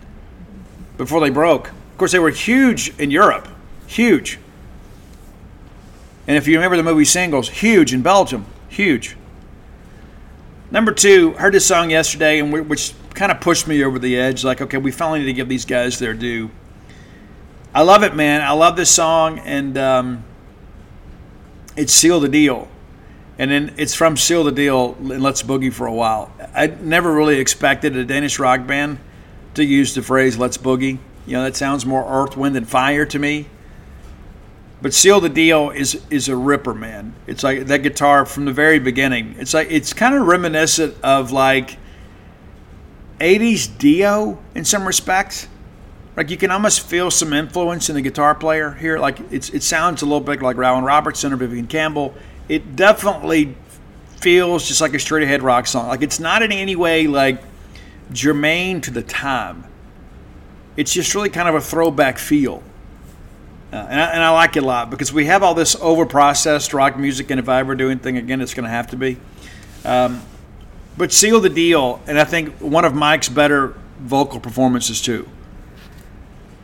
before they broke. Of course, they were huge in Europe, huge. And if you remember the movie Singles, huge in Belgium, huge. Number 2, heard this song yesterday, and which kind of pushed me over the edge. Like, okay, we finally need to give these guys their due. I love it, man. I love this song, and it's Seal the Deal. And then it's from Seal the Deal and Let's Boogie for a While. I never really expected a Danish rock band to use the phrase Let's Boogie. That sounds more Earth, Wind, and Fire to me. But Seal the Deal is a ripper, man. It's like that guitar from the very beginning. It's like it's kind of reminiscent of like 80s Dio in some respects. Like you can almost feel some influence in the guitar player here. Like it sounds a little bit like Rowan Robertson or Vivian Campbell. It definitely feels just like a straight ahead rock song. Like it's not in any way like germane to the time. It's just really kind of a throwback feel. And I like it a lot because we have all this over-processed rock music, and if I ever do anything again, it's going to have to be. But Seal the Deal, and I think one of Mike's better vocal performances too.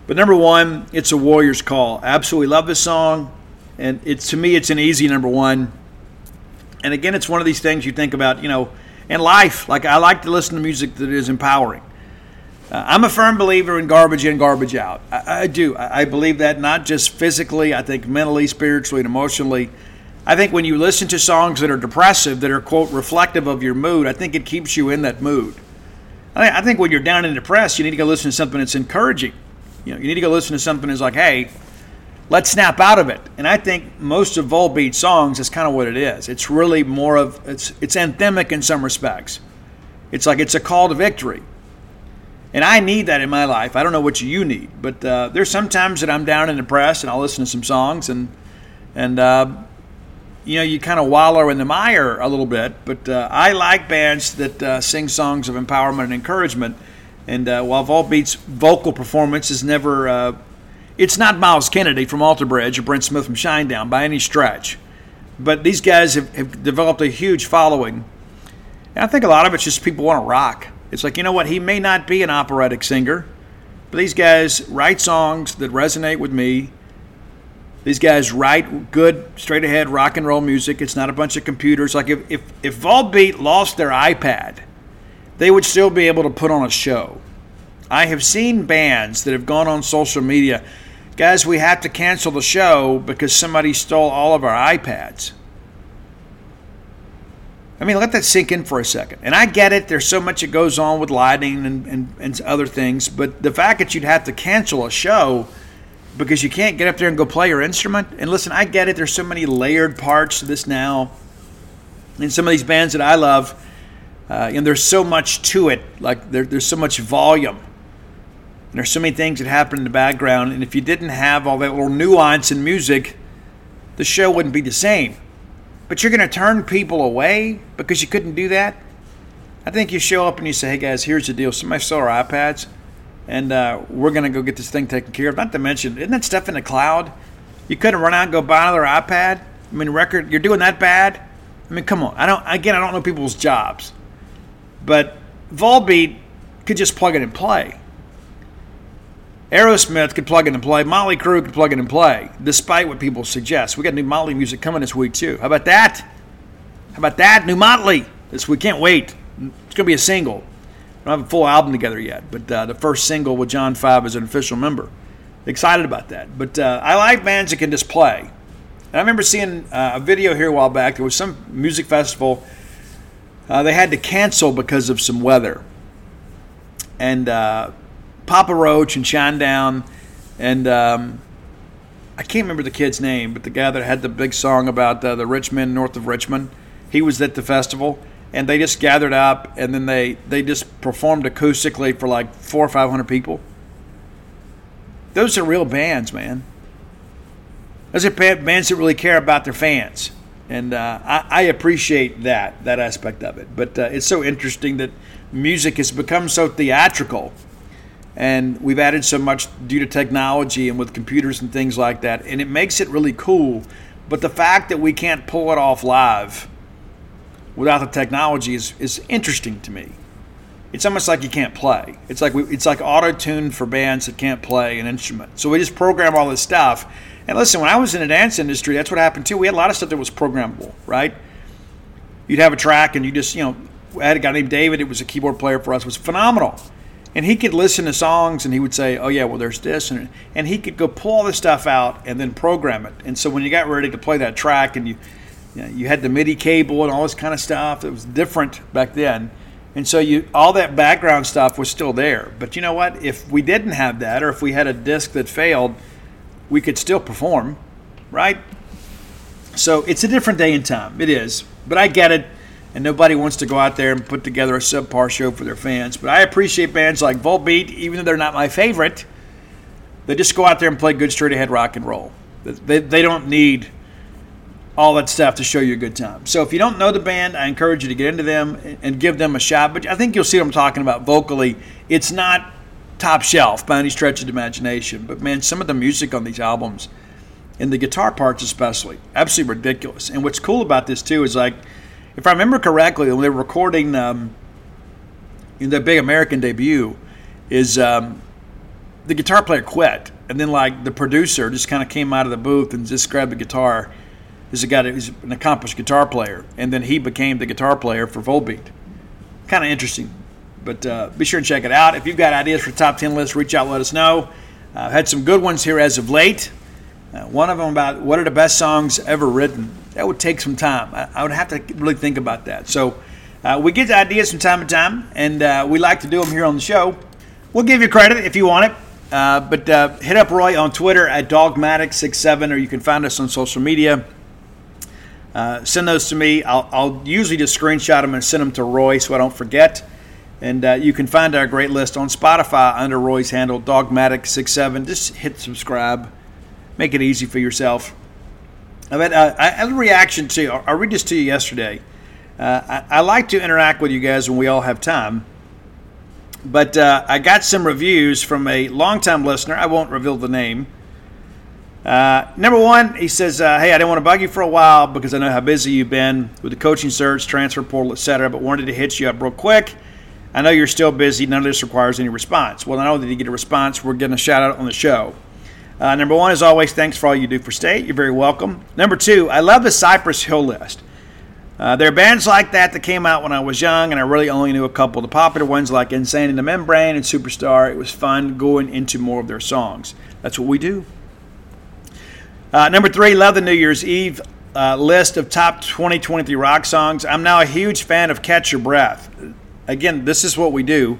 But number 1, it's A Warrior's Call. Absolutely love this song, and to me, it's an easy number 1. And again, it's one of these things you think about, in life. Like I like to listen to music that is empowering. I'm a firm believer in garbage in, garbage out. I do. I believe that not just physically, I think mentally, spiritually, and emotionally. I think when you listen to songs that are depressive, that are, quote, reflective of your mood, I think it keeps you in that mood. I think when you're down and depressed, you need to go listen to something that's encouraging. You need to go listen to something that's like, hey, let's snap out of it. And I think most of Volbeat's songs is kind of what it is. It's really more of, it's anthemic in some respects. It's like it's a call to victory. And I need that in my life. I don't know what you need, but there's some times that I'm down and depressed and I'll listen to some songs and you know, you kind of wallow in the mire a little bit. But I like bands that sing songs of empowerment and encouragement. And while Volbeat's vocal performance is never, it's not Miles Kennedy from Alter Bridge or Brent Smith from Shinedown by any stretch. But these guys have developed a huge following. And I think a lot of it's just people want to rock. It's like, you know what, he may not be an operatic singer, but these guys write songs that resonate with me. These guys write good, straight-ahead rock and roll music. It's not a bunch of computers. Like if Volbeat lost their iPad, they would still be able to put on a show. I have seen bands that have gone on social media, guys, we have to cancel the show because somebody stole all of our iPads. I mean, let that sink in for a second. And I get it. There's so much that goes on with lighting and other things. But the fact that you'd have to cancel a show because you can't get up there and go play your instrument. And listen, I get it. There's so many layered parts to this now. And some of these bands that I love, and there's so much to it. Like there's so much volume. And there's so many things that happen in the background. And if you didn't have all that little nuance in music, the show wouldn't be the same. But you're going to turn people away because you couldn't do that? I think you show up and you say, hey, guys, here's the deal. Somebody stole our iPads, and we're going to go get this thing taken care of. Not to mention, isn't that stuff in the cloud? You couldn't run out and go buy another iPad? I mean, record, you're doing that bad? I mean, come on. I don't know people's jobs. But Volbeat could just plug it and play. Aerosmith could plug in and play. Motley Crue could plug in and play, despite what people suggest. We got new Motley music coming this week, too. How about that? How about that? New Motley. We can't wait. It's going to be a single. I don't have a full album together yet, but the first single with John Five as an official member. Excited about that. But I like bands that can just play. And I remember seeing a video here a while back. There was some music festival. They had to cancel because of some weather. And Papa Roach and Shinedown, and I can't remember the kid's name, but the guy that had the big song about the rich men north of Richmond, he was at the festival, and they just gathered up, and then they just performed acoustically for like 400 or 500 people. Those are real bands, man. Those are bands that really care about their fans, and I appreciate that aspect of it. But it's so interesting that music has become so theatrical. And we've added so much due to technology and with computers and things like that. And it makes it really cool. But the fact that we can't pull it off live without the technology is interesting to me. It's almost like you can't play. It's like auto-tune for bands that can't play an instrument. So we just program all this stuff. And listen, when I was in the dance industry, that's what happened too. We had a lot of stuff that was programmable, right? You'd have a track and you just, I had a guy named David. It was a keyboard player for us. It was phenomenal. And he could listen to songs and he would say, oh, yeah, well, there's this. And he could go pull all this stuff out and then program it. And so when you got ready to play that track and you had the MIDI cable and all this kind of stuff, it was different back then. And so all that background stuff was still there. But you know what? If we didn't have that or if we had a disc that failed, we could still perform, right? So it's a different day and time. It is. But I get it. And nobody wants to go out there and put together a subpar show for their fans. But I appreciate bands like Volbeat, even though they're not my favorite. They just go out there and play good straight-ahead rock and roll. They don't need all that stuff to show you a good time. So if you don't know the band, I encourage you to get into them and give them a shot. But I think you'll see what I'm talking about vocally. It's not top shelf by any stretch of the imagination. But, man, some of the music on these albums, and the guitar parts especially, absolutely ridiculous. And what's cool about this, too, is like, if I remember correctly, when they were recording in their big American debut, is the guitar player quit, and then like the producer just kind of came out of the booth and just grabbed the guitar. There's a guy who's an accomplished guitar player, and then he became the guitar player for Volbeat. Kind of interesting, but be sure and check it out. If you've got ideas for top 10 lists, reach out, let us know. I've had some good ones here as of late. One of them about what are the best songs ever written. That would take some time. I would have to really think about that. So we get ideas from time to time, and we like to do them here on the show. We'll give you credit if you want it. But hit up Roy on Twitter at Dogmatic67, or you can find us on social media. Send those to me. I'll usually just screenshot them and send them to Roy so I don't forget. And you can find our great list on Spotify under Roy's handle, Dogmatic67. Just hit subscribe. Make it easy for yourself. I had a reaction to you. I read this to you yesterday. I like to interact with you guys when we all have time. But I got some reviews from a longtime listener. I won't reveal the name. Number one, he says, hey, I didn't want to bug you for a while because I know how busy you've been with the coaching search, transfer portal, etc., but wanted to hit you up real quick. I know you're still busy. None of this requires any response. Well, I know that you get a response. We're getting a shout-out on the show. Number one, as always, thanks for all you do for State. You're very welcome. Number two, I love the Cypress Hill list. There are bands like that came out when I was young, and I really only knew a couple of the popular ones like Insane in the Membrane and Superstar. It was fun going into more of their songs. That's what we do. Number three, love the New Year's Eve list of top 2023 rock songs. I'm now a huge fan of Catch Your Breath. Again, this is what we do.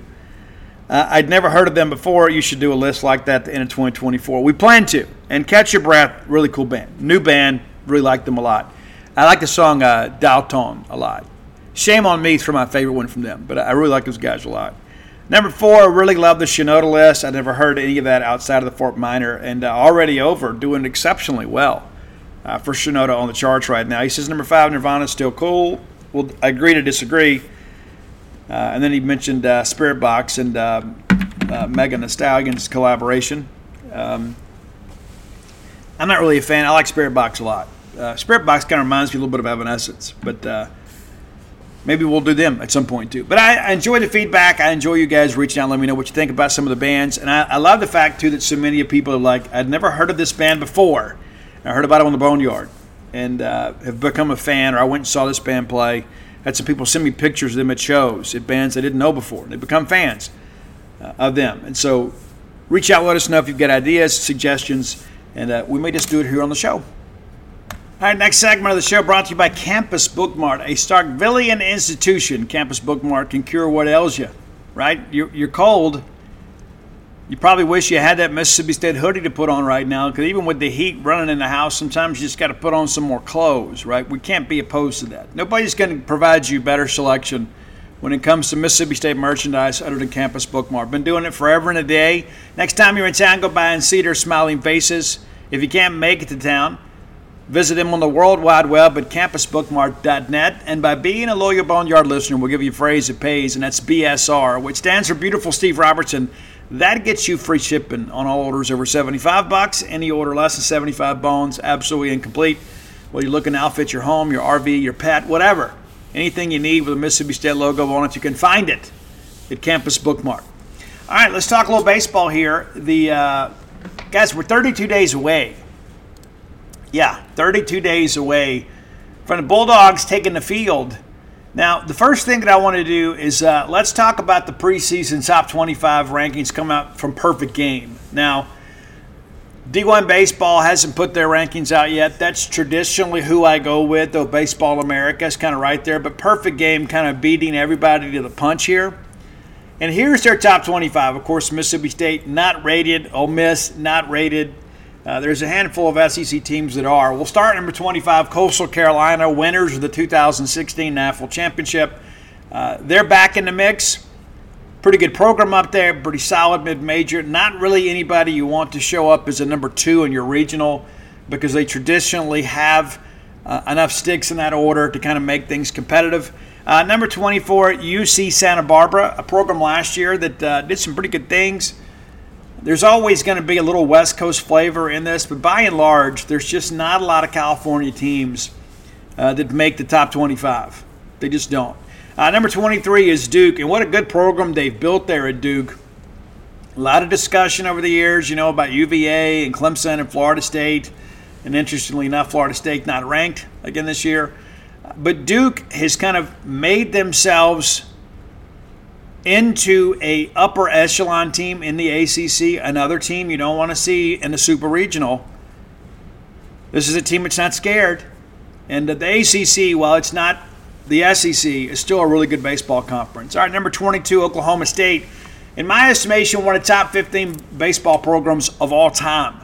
I'd never heard of them before. You should do a list like that at the end of 2024. We plan to. And Catch Your Breath, really cool band. New band, really like them a lot. I like the song Dial Tone a lot. Shame on Me is my favorite one from them, but I really like those guys a lot. Number four, I really love the Shinoda list. I never heard any of that outside of the Fort Minor, and Already Over doing exceptionally well for Shinoda on the charts right now. He says number five, Nirvana's still cool. Well, I agree to disagree. And then he mentioned Spirit Box and Megan Thee Stallion's collaboration. I'm not really a fan. I like Spirit Box a lot. Spirit Box kind of reminds me a little bit of Evanescence, but maybe we'll do them at some point too. But I enjoy the feedback. I enjoy you guys reaching out, let me know what you think about some of the bands. And I love the fact too that so many people are like, I'd never heard of this band before. I heard about it on the Boneyard and have become a fan, or I went and saw this band play. Had some people send me pictures of them at shows, at bands I didn't know before. They become fans of them. And so reach out, let us know if you've got ideas, suggestions, and we may just do it here on the show. All right, next segment of the show brought to you by Campus Book Mart, a Starkvillian institution. Campus Book Mart can cure what ails you, right? You're cold. You probably wish you had that Mississippi State hoodie to put on right now, because even with the heat running in the house, sometimes you just got to put on some more clothes, right? We can't be opposed to that. Nobody's going to provide you better selection when it comes to Mississippi State merchandise other than Campus Book Mart. Been doing it forever and a day. Next time you're in town, go by and see their smiling faces. If you can't make it to town, visit them on the World Wide Web at campusbookmart.net. And by being a loyal Boneyard listener, we'll give you a phrase that pays, and that's BSR, which stands for Beautiful Steve Robertson. That gets you free shipping on all orders over $75. Any order less than 75 bones, absolutely incomplete. Well, you're looking to outfit your home, your RV, your pet, whatever. Anything you need with a Mississippi State logo on it, you can find it at Campus Book Mart. All right, let's talk a little baseball here. The guys, we're 32 days away. Yeah, 32 days away from the Bulldogs taking the field. Now, the first thing that I want to do is let's talk about the preseason top 25 rankings come out from Perfect Game. Now, D1 Baseball hasn't put their rankings out yet. That's traditionally who I go with, though Baseball America is kind of right there. But Perfect Game kind of beating everybody to the punch here. And here's their top 25. Of course, Mississippi State not rated. Ole Miss not rated. There's a handful of SEC teams that are. We'll start at number 25, Coastal Carolina, winners of the 2016 NAIFL Championship. They're back in the mix. Pretty good program up there, pretty solid mid-major. Not really anybody you want to show up as a number two in your regional because they traditionally have enough sticks in that order to kind of make things competitive. Number 24, UC Santa Barbara, a program last year that did some pretty good things. There's always going to be a little West Coast flavor in this, but by and large, there's just not a lot of California teams that make the top 25. They just don't. Number 23 is Duke, and what a good program they've built there at Duke. A lot of discussion over the years, you know, about UVA and Clemson and Florida State, and interestingly enough, Florida State not ranked again this year. But Duke has kind of made themselves into a upper echelon team in the ACC, another team you don't want to see in the Super Regional. This is a team that's not scared. And the ACC, while it's not the SEC, is still a really good baseball conference. All right, number 22, Oklahoma State. in my estimation, one of the top 15 baseball programs of all time.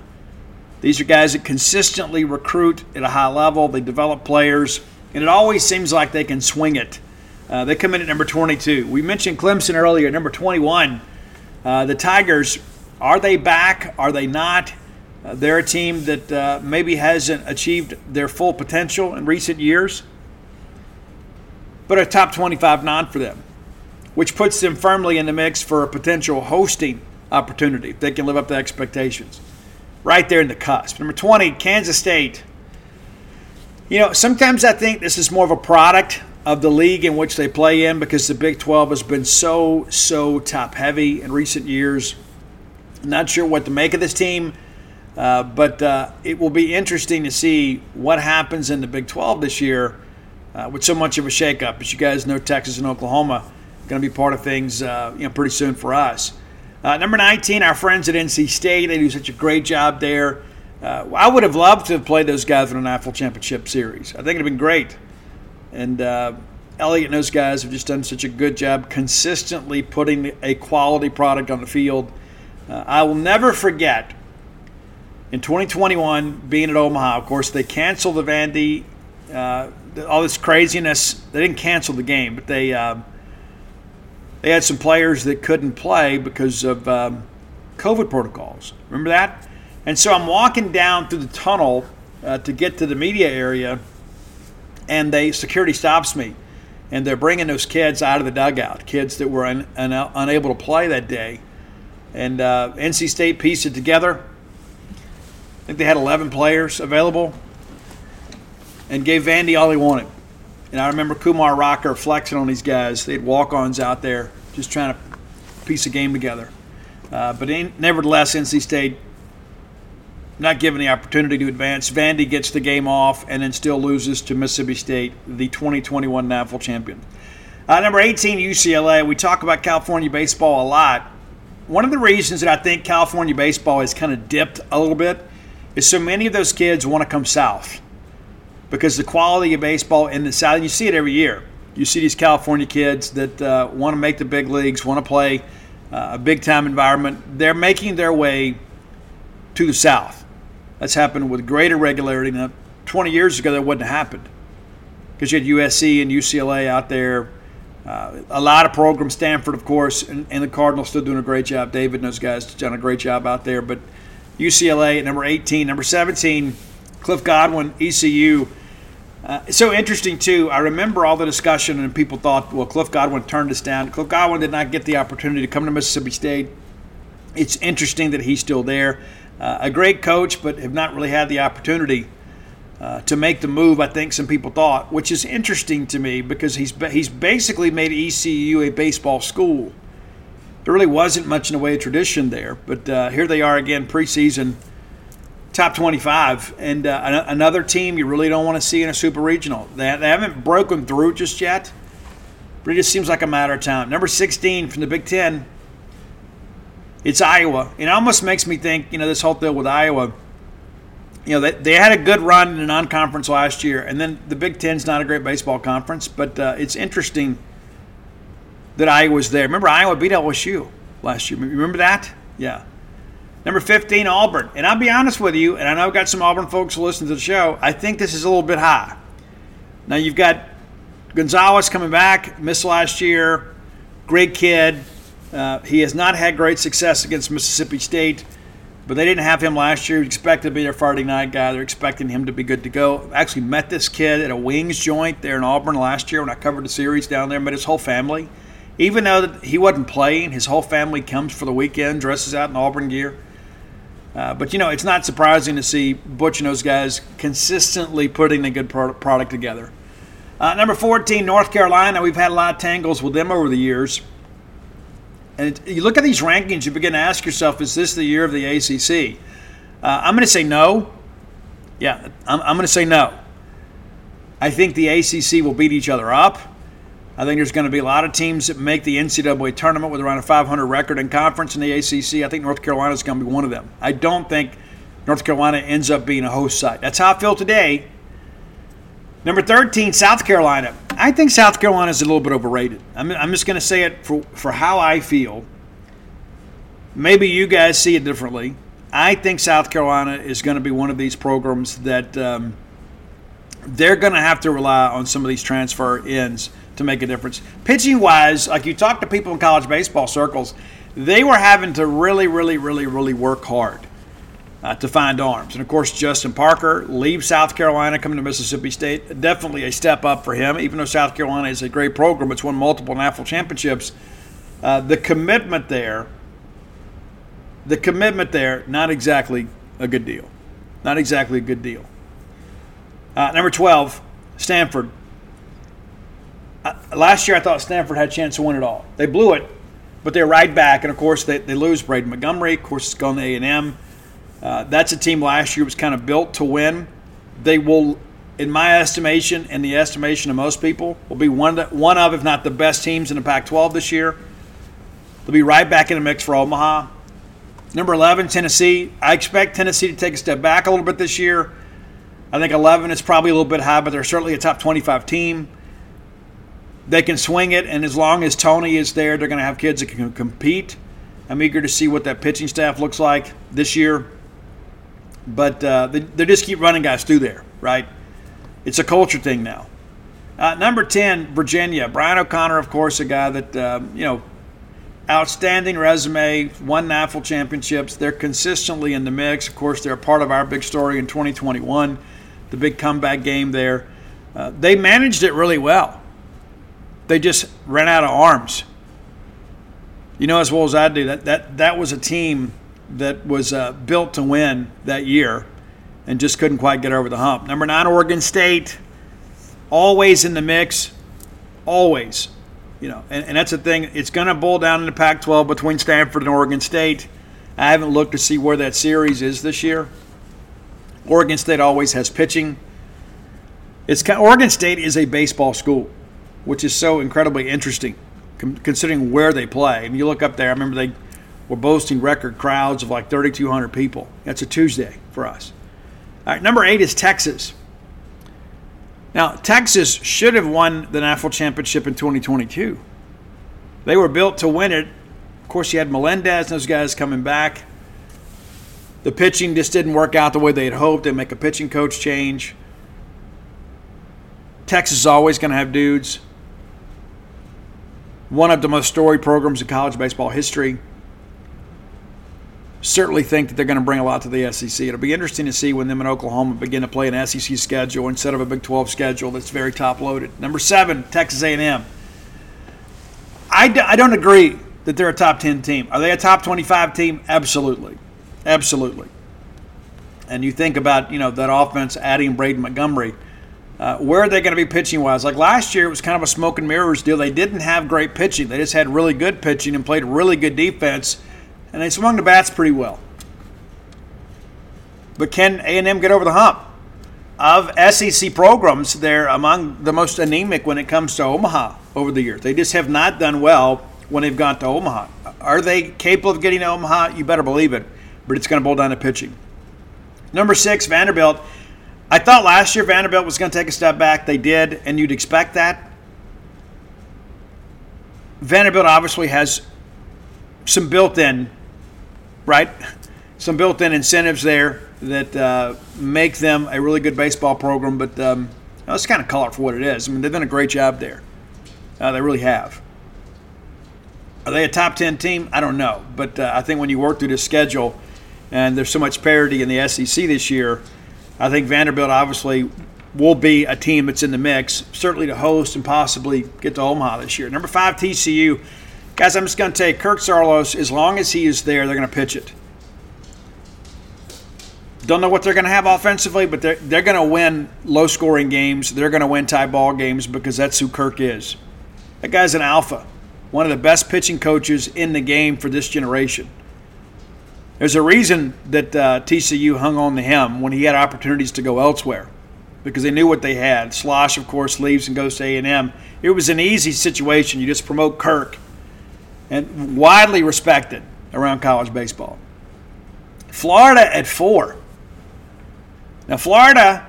These are guys that consistently recruit at a high level. They develop players, and it always seems like they can swing it. They come in at number 22. We mentioned Clemson earlier, number 21. The Tigers, are they back? Are they not? They're a team that maybe hasn't achieved their full potential in recent years, but a top 25 nod for them, which puts them firmly in the mix for a potential hosting opportunity if they can live up to expectations. Right there in the cusp. Number 20, Kansas State. You know, sometimes I think this is more of a product of the league in which they play in, because the Big 12 has been so top-heavy in recent years. I'm not sure what to make of this team, but it will be interesting to see what happens in the Big 12 this year with so much of a shakeup. As you guys know, Texas and Oklahoma are going to be part of things pretty soon for us. Number 19, our friends at NC State. They do such a great job there. I would have loved to have played those guys in an IFL Championship Series. I think it would have been great. And Elliott and those guys have just done such a good job consistently putting a quality product on the field. I will never forget in 2021 being at Omaha. Of course, they canceled the Vandy, all this craziness. They didn't cancel the game, but they had some players that couldn't play because of COVID protocols. Remember that? And so I'm walking down through the tunnel to get to the media area, and security stops me, and they're bringing those kids out of the dugout, kids that were unable to play that day. And NC State pieced it together. I think they had 11 players available and gave Vandy all he wanted. And I remember Kumar Rocker flexing on these guys. They had walk-ons out there just trying to piece a game together. Nevertheless, NC State not given the opportunity to advance. Vandy gets the game off and then still loses to Mississippi State, the 2021 NAIFL champion. Number 18, UCLA. We talk about California baseball a lot. One of the reasons that I think California baseball has kind of dipped a little bit is so many of those kids want to come south because the quality of baseball in the South, and you see it every year. You see these California kids that want to make the big leagues, want to play a big-time environment. They're making their way to the South. That's happened with greater regularity. Now, 20 years ago, that wouldn't have happened because you had USC and UCLA out there. A lot of programs, Stanford, of course, and the Cardinals still doing a great job. David and those guys have done a great job out there. But UCLA at number 18. Number 17, Cliff Godwin, ECU. It's so interesting, too. I remember all the discussion, and people thought, well, Cliff Godwin turned us down. Cliff Godwin did not get the opportunity to come to Mississippi State. It's interesting that he's still there. A great coach, but have not really had the opportunity to make the move, I think some people thought, which is interesting to me because he's basically made ECU a baseball school. There really wasn't much in the way of tradition there, but here they are again, preseason, top 25. And another team you really don't want to see in a super regional. They haven't broken through just yet, but it just seems like a matter of time. Number 16 from the Big Ten. It's Iowa. It almost makes me think, this whole deal with Iowa, they had a good run in the non-conference last year, and then the Big Ten's not a great baseball conference, but it's interesting that Iowa's there. Remember, Iowa beat LSU last year. Remember that? Yeah. Number 15, Auburn. And I'll be honest with you, and I know I've got some Auburn folks who listen to the show, I think this is a little bit high. Now, you've got Gonzalez coming back, missed last year, great kid. He has not had great success against Mississippi State, but they didn't have him last year. He was expected to be their Friday night guy. They're expecting him to be good to go. I actually met this kid at a wings joint there in Auburn last year when I covered the series down there. Met his whole family. Even though he wasn't playing, his whole family comes for the weekend, dresses out in Auburn gear. But it's not surprising to see Butch and those guys consistently putting a good product together. Number 14, North Carolina. We've had a lot of tangles with them over the years. And you look at these rankings, you begin to ask yourself, is this the year of the ACC? I'm going to say no. Yeah, I'm going to say no. I think the ACC will beat each other up. I think there's going to be a lot of teams that make the NCAA tournament with around a 500 record in conference in the ACC. I think North Carolina is going to be one of them. I don't think North Carolina ends up being a host site. That's how I feel today. Number 13, South Carolina. I think South Carolina is a little bit overrated. I'm just going to say it for how I feel. maybe you guys see it differently. I think South Carolina is going to be one of these programs that they're going to have to rely on some of these transfer ends to make a difference. Pitching-wise, like you talk to people in college baseball circles, they were having to really work hard to find arms. And, of course, Justin Parker leaves South Carolina, coming to Mississippi State. Definitely a step up for him. Even though South Carolina is a great program, it's won multiple national championships. The commitment there, not exactly a good deal. Number 12, Stanford. Last year I thought Stanford had a chance to win it all. They blew it, but they're right back. And, of course, they lose Braden Montgomery. Of course, it's gone to A&M. That's a team last year was kind of built to win. They will, in my estimation and the estimation of most people, will be one of, if not the best teams in the Pac-12 this year. They'll be right back in the mix for Omaha. Number 11, Tennessee. I expect Tennessee to take a step back a little bit this year. I think 11 is probably a little bit high, but they're certainly a top 25 team. They can swing it, and as long as Tony is there, they're going to have kids that can compete. I'm eager to see what that pitching staff looks like this year. But they just keep running guys through there, right? It's a culture thing now. Number 10, Virginia. Brian O'Connor, of course, a guy that, outstanding resume, won national championships. They're consistently in the mix. Of course, they're a part of our big story in 2021, the big comeback game there. They managed it really well. They just ran out of arms. You know as well as I do, that was a team that was built to win that year and just couldn't quite get over the hump. Number 9, Oregon State, always in the mix, always. And that's the thing. It's going to boil down in the Pac-12 between Stanford and Oregon State. I haven't looked to see where that series is this year. Oregon State always has pitching. Oregon State is a baseball school, which is so incredibly interesting considering where they play. And you look up there, I remember they – we're boasting record crowds of like 3,200 people. That's a Tuesday for us. All right, number 8 is Texas. Now, Texas should have won the national championship in 2022. They were built to win it. Of course, you had Melendez and those guys coming back. The pitching just didn't work out the way they had hoped. They make a pitching coach change. Texas is always going to have dudes. One of the most storied programs in college baseball history. Certainly think that they're going to bring a lot to the SEC. It'll be interesting to see when them and Oklahoma begin to play an SEC schedule instead of a Big 12 schedule that's very top-loaded. Number 7, Texas A&M. I don't agree that they're a top 10 team. Are they a top 25 team? Absolutely. Absolutely. And you think about, that offense adding Braden Montgomery. Where are they going to be pitching-wise? Like last year, it was kind of a smoke and mirrors deal. They didn't have great pitching. They just had really good pitching and played really good defense. And they swung the bats pretty well. But can A&M get over the hump? Of SEC programs, they're among the most anemic when it comes to Omaha over the years. They just have not done well when they've gone to Omaha. Are they capable of getting to Omaha? You better believe it. But it's going to boil down to pitching. Number 6, Vanderbilt. I thought last year Vanderbilt was going to take a step back. They did, and you'd expect that. Vanderbilt obviously has some built-in some built-in incentives there that make them a really good baseball program, but let's kind of call it for what it is. I mean, they've done a great job there. They really have. Are they a top 10 team? I don't know, but I think when you work through this schedule and there's so much parity in the SEC this year, I think Vanderbilt obviously will be a team that's in the mix, certainly to host and possibly get to Omaha this year. Number 5, TCU. Guys, I'm just going to tell you, Kirk Sarlos, as long as he is there, they're going to pitch it. Don't know what they're going to have offensively, but they're going to win low-scoring games. They're going to win tie ball games because that's who Kirk is. That guy's an alpha, one of the best pitching coaches in the game for this generation. There's a reason that TCU hung on to him when he had opportunities to go elsewhere because they knew what they had. Slosh, of course, leaves and goes to A&M. It was an easy situation. You just promote Kirk. And widely respected around college baseball. Florida at 4. Now, Florida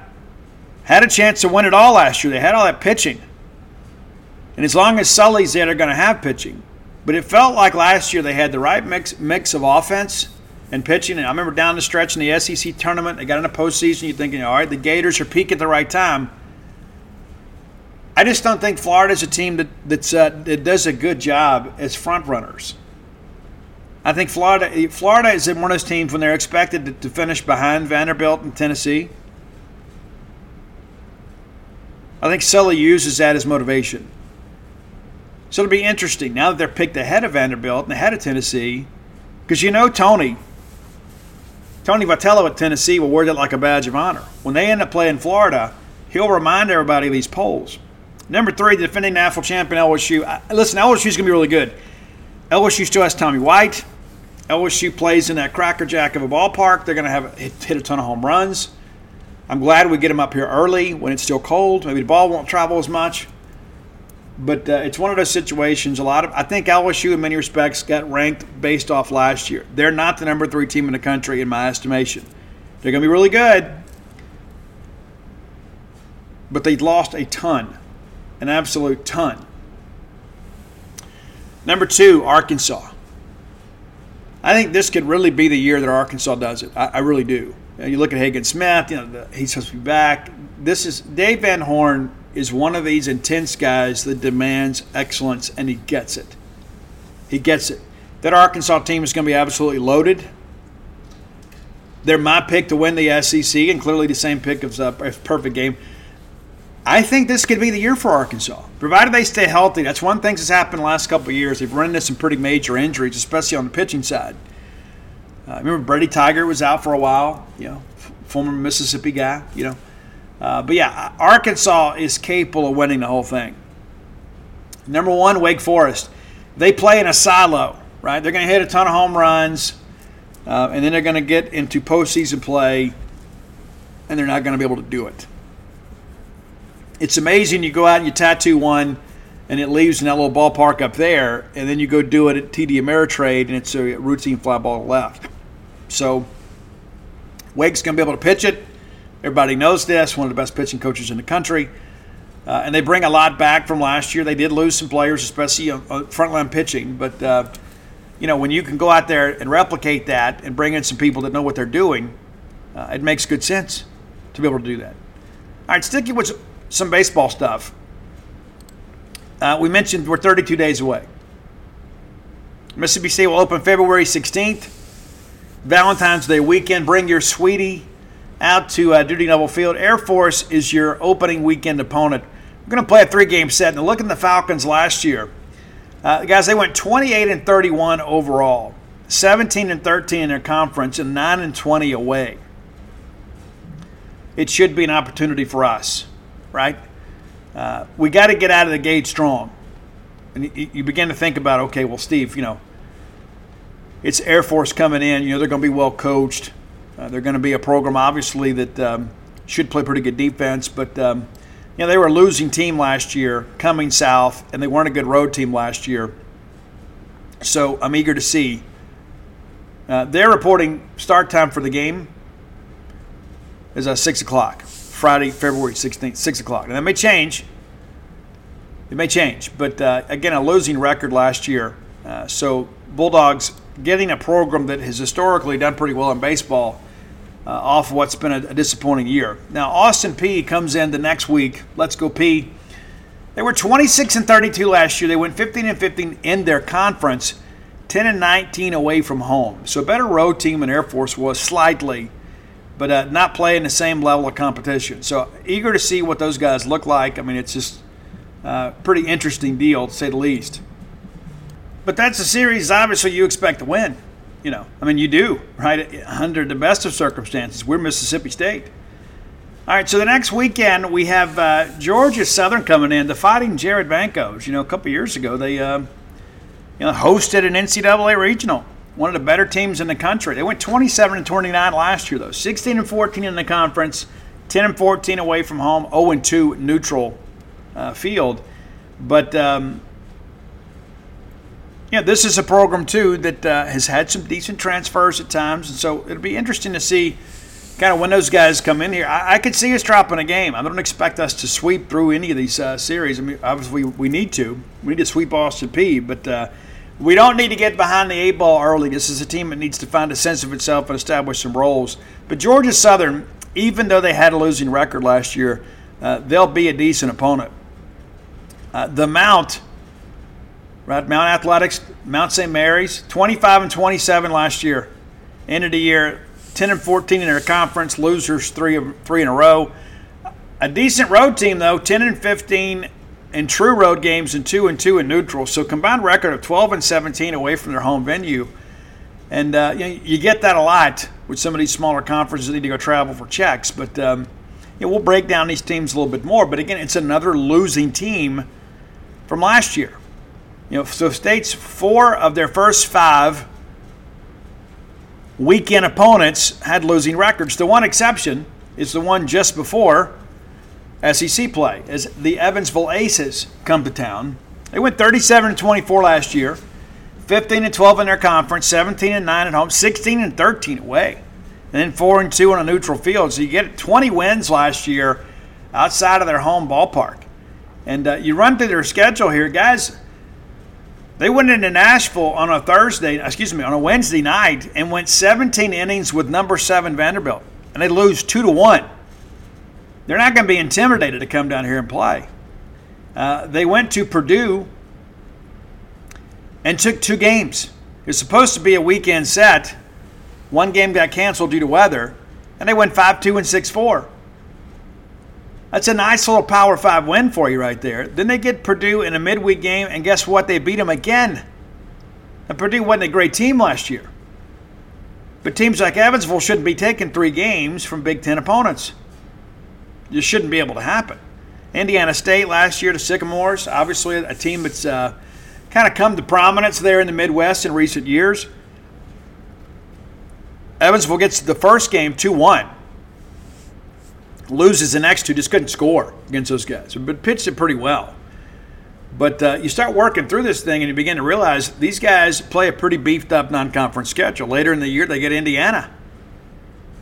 had a chance to win it all last year. They had all that pitching. And as long as Sully's there, they're going to have pitching. But it felt like last year they had the right mix of offense and pitching. And I remember down the stretch in the SEC tournament, they got in the postseason, you're thinking, all right, the Gators are peak at the right time. I just don't think Florida's a team that does a good job as front runners. I think Florida is one of those teams when they're expected to finish behind Vanderbilt and Tennessee. I think Sully uses that as motivation. So it'll be interesting now that they're picked ahead of Vanderbilt and ahead of Tennessee, because you know Tony Vitello at Tennessee will wear that like a badge of honor. When they end up playing Florida, he'll remind everybody of these polls. Number 3, the defending national champion LSU. Listen, LSU's going to be really good. LSU still has Tommy White. LSU plays in that crackerjack of a ballpark. They're going to hit a ton of home runs. I'm glad we get them up here early when it's still cold. Maybe the ball won't travel as much. But it's one of those situations. I think LSU in many respects got ranked based off last year. They're not the number 3 team in the country in my estimation. They're going to be really good. But they lost a ton, an absolute ton. Number 2, Arkansas. I think this could really be the year that Arkansas does it. I really do. You look at Hagan Smith, he's supposed to be back. This is Dave Van Horn is one of these intense guys that demands excellence, and he gets it. He gets it. That Arkansas team is going to be absolutely loaded. They're my pick to win the SEC, and clearly the same pick of a perfect game. I think this could be the year for Arkansas, provided they stay healthy. That's one thing that's happened the last couple of years. They've run into some pretty major injuries, especially on the pitching side. Remember Brady Tiger was out for a while, former Mississippi guy, But, yeah, Arkansas is capable of winning the whole thing. Number 1, Wake Forest. They play in a silo, right? They're going to hit a ton of home runs, and then they're going to get into postseason play, and they're not going to be able to do it. It's amazing you go out and you tattoo one, and it leaves in that little ballpark up there, and then you go do it at TD Ameritrade, and it's a routine fly ball left. So Wake's going to be able to pitch it. Everybody knows this, one of the best pitching coaches in the country. And they bring a lot back from last year. They did lose some players, especially frontline pitching. But, when you can go out there and replicate that and bring in some people that know what they're doing, it makes good sense to be able to do that. All right, sticking with some baseball stuff. We mentioned we're 32 days away. Mississippi State will open February 16th. Valentine's Day weekend. Bring your sweetie out to Dudy Noble Field. Air Force is your opening weekend opponent. We're going to play a 3-game set. Now, look at the Falcons last year. Guys, they went 28-31 overall, 17-13 in their conference, and 9-20 away. It should be an opportunity for us, right? We got to get out of the gate strong. And you begin to think about, okay, well, Steve, it's Air Force coming in. They're going to be well coached. They're going to be a program, obviously, that should play pretty good defense. But, they were a losing team last year, coming south, and they weren't a good road team last year. So I'm eager to see. They're reporting start time for the game is 6 o'clock, Friday, February 16th, 6 o'clock. And that may change. It may change. But, again, a losing record last year. So Bulldogs getting a program that has historically done pretty well in baseball off what's been a disappointing year. Now, Austin Peay comes in the next week. Let's go, Peay. They were 26-32 last year. They went 15-15 in their conference, 10-19 away from home. So a better road team than Air Force was slightly, but not playing the same level of competition. So eager to see what those guys look like. I mean, it's just a pretty interesting deal, to say the least. But that's a series, obviously, you expect to win. You do, right? Under the best of circumstances, we're Mississippi State. All right, so the next weekend we have Georgia Southern coming in, the Fighting Jared Bancos. A couple years ago they hosted an NCAA regional, one of the better teams in the country. They went 27-29 last year, though, 16-14 in the conference, 10-14 away from home, 0-2 neutral field. But this is a program, too, that has had some decent transfers at times, and so it'll be interesting to see kind of when those guys come in here. I could see us dropping a game. I don't expect us to sweep through any of these series. I mean, obviously, we need to. We need to sweep Austin Peay, but We don't need to get behind the eight ball early. This is a team that needs to find a sense of itself and establish some roles. But Georgia Southern, even though they had a losing record last year, they'll be a decent opponent. The Mount, right? Mount Athletics, Mount St. Mary's, 25-27 last year. End of the year, 10-14 in their conference. Losers three in a row. A decent road team though, 10-15 in true road games and 2-2 in neutral. So combined record of 12-17 away from their home venue. And you get that a lot with some of these smaller conferences that need to go travel for checks. But we'll break down these teams a little bit more. But again, it's another losing team from last year. So State's four of their first five weekend opponents had losing records. The one exception is the one just before SEC play, as the Evansville Aces come to town. They went 37-24 last year, 15-12 in their conference, 17-9 at home, 16-13 away, and then 4-2 on a neutral field. So you get 20 wins last year outside of their home ballpark. And you run through their schedule here, guys. They went into Nashville on a Wednesday night and went 17 innings with number 7 Vanderbilt, and they lose 2-1. They're not going to be intimidated to come down here and play. They went to Purdue and took 2 games. It was supposed to be a weekend set. One game got canceled due to weather, and they went 5-2 and 6-4. That's a nice little Power 5 win for you right there. Then they get Purdue in a midweek game, and guess what? They beat them again. And Purdue wasn't a great team last year. But teams like Evansville shouldn't be taking 3 games from Big Ten opponents. It shouldn't be able to happen. Indiana State last year to Sycamores, obviously a team that's kind of come to prominence there in the Midwest in recent years. Evansville gets the first game 2-1. Loses the next 2, just couldn't score against those guys, but pitched it pretty well. But you start working through this thing and you begin to realize these guys play a pretty beefed up non-conference schedule. Later in the year, they get Indiana.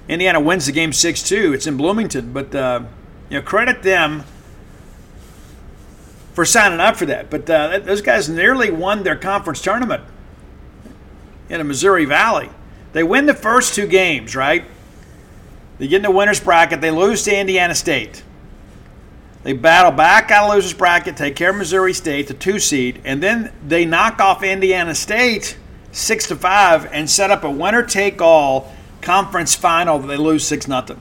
Indiana wins the game 6-2. It's in Bloomington, but credit them for signing up for that. But those guys nearly won their conference tournament in the Missouri Valley. They win the first 2 games, right? They get in the winner's bracket. They lose to Indiana State. They battle back out of loser's bracket, take care of Missouri State, the 2 seed, and then they knock off Indiana State 6-5 and set up a winner-take-all conference final that they lose 6-0.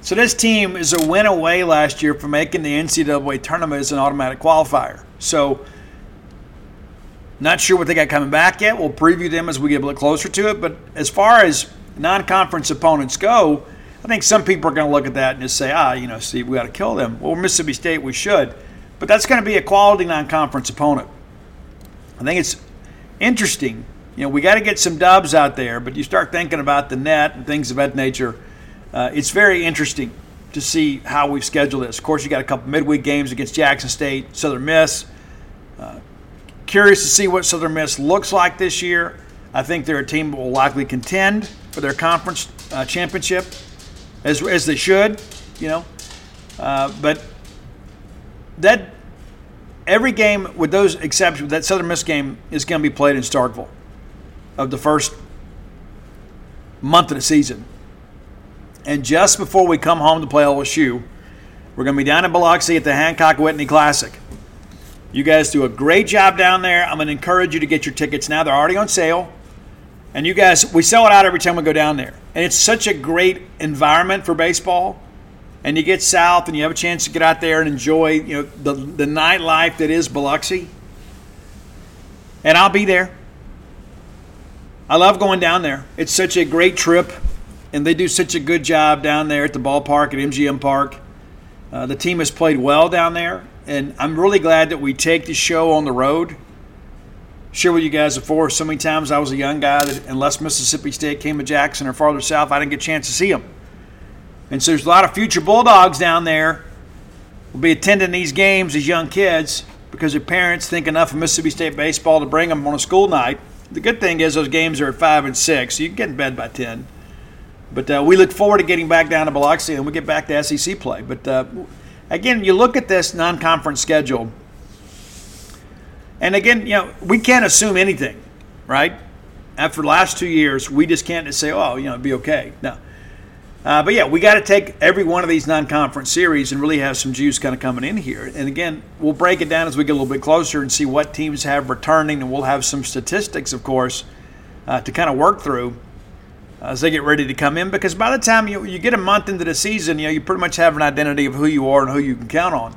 So this team is a win away last year from making the NCAA tournament as an automatic qualifier. So not sure what they got coming back yet. We'll preview them as we get a little closer to it. But as far as non-conference opponents go, I think some people are going to look at that and just say, Steve, we got to kill them. Well, Mississippi State, we should. But that's going to be a quality non-conference opponent. I think it's interesting. We got to get some dubs out there, but you start thinking about the net and things of that nature. It's very interesting to see how we've scheduled this. Of course, you got a couple midweek games against Jackson State, Southern Miss. Curious to see what Southern Miss looks like this year. I think they're a team that will likely contend for their conference championship. As they should, but that every game with those exceptions, that Southern Miss game is going to be played in Starkville of the first month of the season. And just before we come home to play LSU, we're going to be down in Biloxi at the Hancock Whitney Classic. You guys do a great job down there. I'm going to encourage you to get your tickets now. They're already on sale. And you guys, we sell it out every time we go down there. And it's such a great environment for baseball. And you get south and you have a chance to get out there and enjoy, the nightlife that is Biloxi. And I'll be there. I love going down there. It's such a great trip. And they do such a good job down there at the ballpark, at MGM Park. The team has played well down there. And I'm really glad that we take the show on the road. Share with you guys before, so many times I was a young guy that unless Mississippi State came to Jackson or farther south, I didn't get a chance to see them. And so there's a lot of future Bulldogs down there will be attending these games as young kids because their parents think enough of Mississippi State baseball to bring them on a school night. The good thing is those games are at 5 and 6, so you can get in bed by 10. But we look forward to getting back down to Biloxi and we get back to SEC play. But again, you look at this non-conference schedule. And again, we can't assume anything. right? After the last 2 years, we just can't just say, oh, you know, it'd be okay. No. But, yeah, we got to take every one of these non-conference series and really have some juice kind of coming in here. And, again, we'll break it down as we get a little bit closer and see what teams have returning, and we'll have some statistics, of course, to kind of work through as they get ready to come in. Because by the time you get a month into the season, you know, you pretty much have an identity of who you are and who you can count on.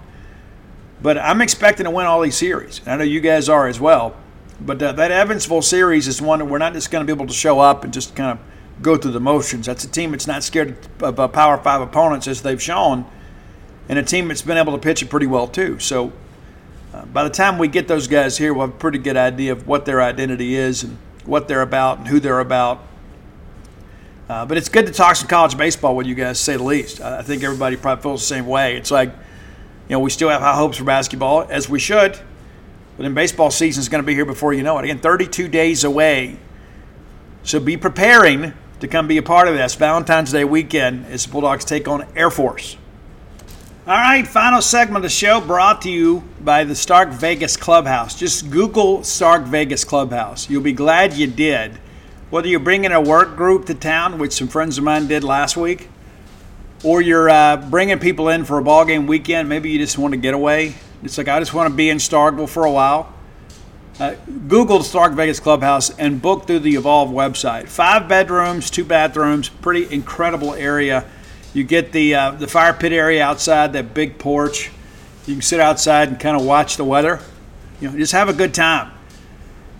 But I'm expecting to win all these series. And I know you guys are as well. But that Evansville series is one that we're not just going to be able to show up and just kind of go through the motions. That's a team that's not scared of Power 5 opponents, as they've shown, and a team that's been able to pitch it pretty well too. So by the time we get those guys here, we'll have a pretty good idea of what their identity is and what they're about and who they're about. But it's good to talk some college baseball with you guys, to say the least. I think everybody probably feels the same way. It's like, you know, we still have high hopes for basketball, as we should. But then baseball season is going to be here before you know it. Again, 32 days away. So be preparing to come be a part of this. Valentine's Day weekend as the Bulldogs take on Air Force. All right, final segment of the show brought to you by the Stark Vegas Clubhouse. Just Google Stark Vegas Clubhouse. You'll be glad you did. Whether you're bringing a work group to town, which some friends of mine did last week, or you're bringing people in for a ball game weekend, maybe you just want to get away. It's like, I just want to be in Starkville for a while. Google the Stark Vegas Clubhouse and book through the Evolve website. 5 bedrooms, 2 bathrooms, pretty incredible area. You get the fire pit area outside, that big porch. You can sit outside and kind of watch the weather. You know, just have a good time.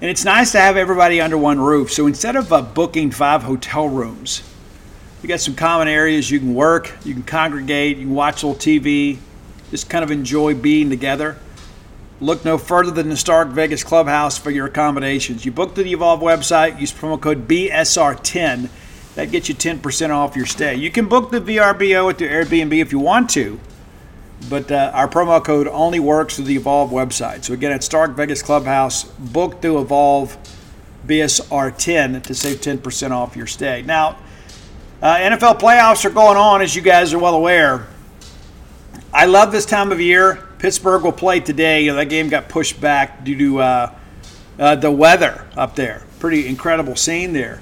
And it's nice to have everybody under one roof. So instead of booking 5 hotel rooms, you got some common areas. You can work, you can congregate, you can watch a little TV. Just kind of enjoy being together. Look no further than the Stark Vegas Clubhouse for your accommodations. You book through the Evolve website, use promo code BSR10. That gets you 10% off your stay. You can book the VRBO at the Airbnb if you want to, but our promo code only works through the Evolve website. So again, at Stark Vegas Clubhouse, book through Evolve BSR10 to save 10% off your stay. Now, NFL playoffs are going on, as you guys are well aware. I love this time of year. Pittsburgh will play today. You know, that game got pushed back due to the weather up there. Pretty incredible scene there.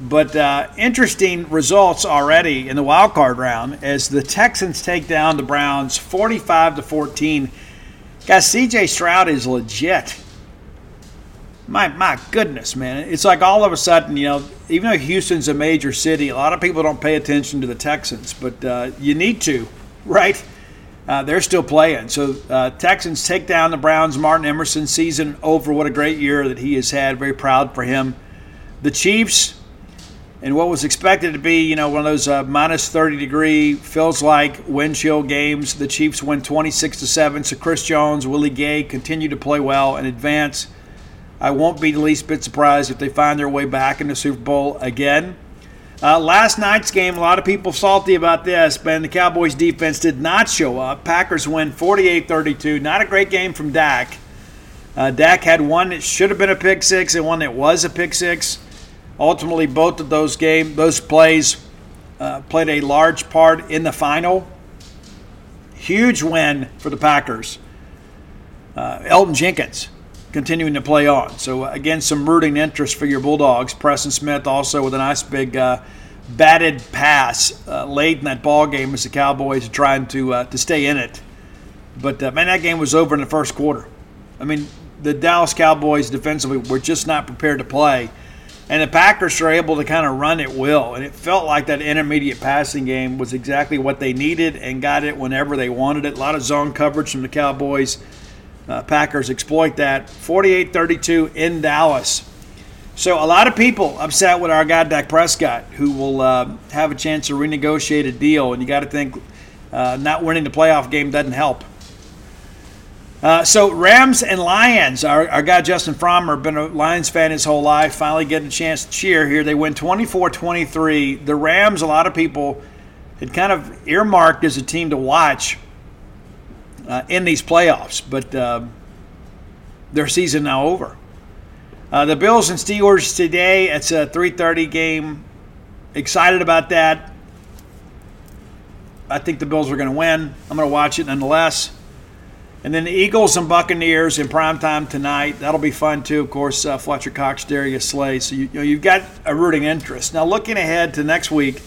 But interesting results already in the wild card round as the Texans take down the Browns 45-14. Guys, C.J. Stroud is legit. My goodness, man. It's like all of a sudden, you know, even though Houston's a major city, a lot of people don't pay attention to the Texans. But you need to, right? They're still playing. So Texans take down the Browns. Martin Emerson, season over. What a great year that he has had. Very proud for him. The Chiefs, and what was expected to be, you know, one of those minus 30-degree, feels-like wind chill games. The Chiefs win 26-7. So Chris Jones, Willie Gay continue to play well and advance. I won't be the least bit surprised if they find their way back in the Super Bowl again. Last night's game, a lot of people salty about this, but the Cowboys defense did not show up. Packers win 48-32. Not a great game from Dak. Dak had one that should have been a pick six and one that was a pick six. Ultimately, both of those plays played a large part in the final. Huge win for the Packers. Elgton Jenkins continuing to play on. So, again, some rooting interest for your Bulldogs. Preston Smith also with a nice big batted pass late in that ball game as the Cowboys are trying to stay in it. But, man, that game was over in the first quarter. I mean, the Dallas Cowboys defensively were just not prepared to play. And the Packers were able to kind of run at will. And it felt like that intermediate passing game was exactly what they needed and got it whenever they wanted it. A lot of zone coverage from the Cowboys. Packers exploit that. 48-32 in Dallas. So a lot of people upset with our guy Dak Prescott, who will have a chance to renegotiate a deal. And you got to think not winning the playoff game doesn't help. So Rams and Lions. Our guy Justin Frommer, been a Lions fan his whole life, finally getting a chance to cheer here. They win 24-23. The Rams, a lot of people had kind of earmarked as a team to watch in these playoffs, but their season now over. The Bills and Steelers today. It's a 3:30 game. Excited about that. I think the Bills are going to win. I'm going to watch it nonetheless. And then the Eagles and Buccaneers in primetime tonight. That'll be fun, too. Of course, Fletcher Cox, Darius Slay. So you know, you've got a rooting interest. Now, looking ahead to next week,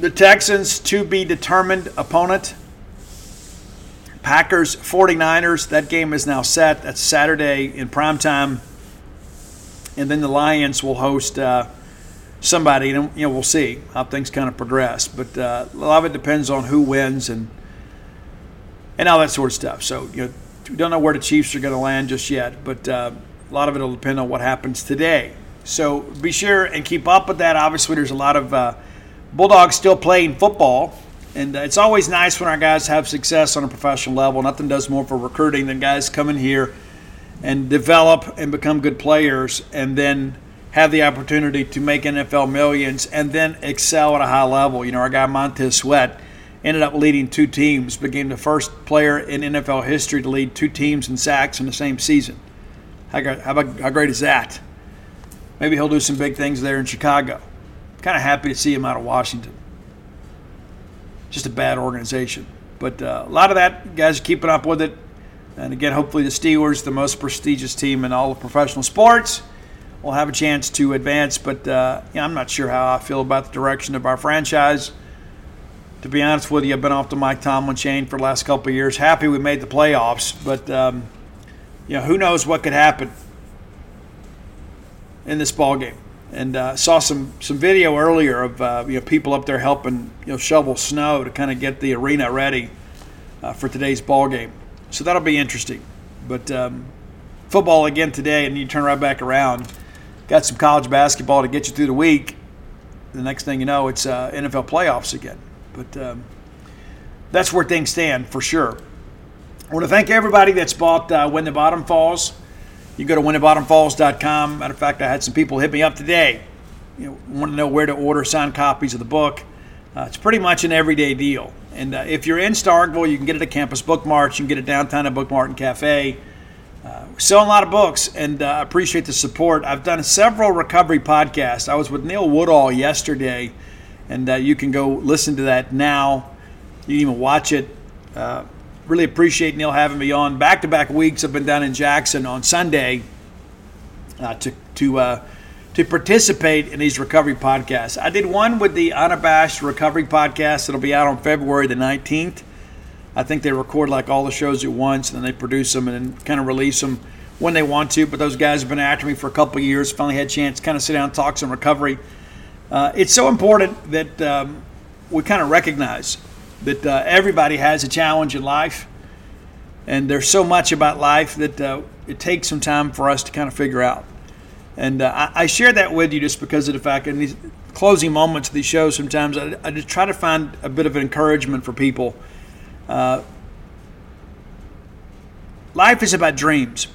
the Texans, to-be-determined opponent. Packers, 49ers. That game is now set. That's Saturday in primetime. And then the Lions will host somebody. And you know, we'll see how things kind of progress. But a lot of it depends on who wins and all that sort of stuff. So, you know, we don't know where the Chiefs are going to land just yet, but a lot of it will depend on what happens today. So be sure and keep up with that. Obviously, there's a lot of Bulldogs still playing football, and it's always nice when our guys have success on a professional level. Nothing does more for recruiting than guys come in here and develop and become good players and then have the opportunity to make NFL millions and then excel at a high level. You know, our guy Montez Sweat ended up leading two teams, became the first player in NFL history to lead two teams in sacks in the same season. How great is that? Maybe he'll do some big things there in Chicago. Kind of happy to see him out of Washington. Just a bad organization. But a lot of that, guys are keeping up with it. And again, hopefully the Steelers, the most prestigious team in all of professional sports, will have a chance to advance. But you know, I'm not sure how I feel about the direction of our franchise. To be honest with you, I've been off the Mike Tomlin chain for the last couple of years. Happy we made the playoffs, but you know, who knows what could happen in this ball game. And saw some video earlier of you know, people up there helping, you know, shovel snow to kind of get the arena ready for today's ball game. So that'll be interesting. But football again today, and you turn right back around. Got some college basketball to get you through the week. The next thing you know, it's NFL playoffs again. But that's where things stand for sure. I want to thank everybody that's bought When the Bottom Falls. You go to whenthebottomfalls.com. Matter of fact, I had some people hit me up today. You know, want to know where to order signed copies of the book. It's pretty much an everyday deal. And if you're in Starkville, you can get it at Campus Book Mart. You can get it downtown at Book Mart and Cafe. We're selling a lot of books, and I appreciate the support. I've done several recovery podcasts. I was with Neil Woodall yesterday. And you can go listen to that now. You can even watch it. Really appreciate Neil having me on. Back-to-back weeks I've been down in Jackson on Sunday to participate in these recovery podcasts. I did one with the Unabashed Recovery Podcast. It'll be out on February the 19th. I think they record like all the shows at once, and then they produce them and then kind of release them when they want to. But those guys have been after me for a couple of years. Finally had a chance to kind of sit down and talk some recovery. It's so important that we kind of recognize that everybody has a challenge in life, and there's so much about life that it takes some time for us to kind of figure out. And I share that with you just because of the fact in these closing moments of these shows, sometimes I just try to find a bit of encouragement for people. Life is about dreams,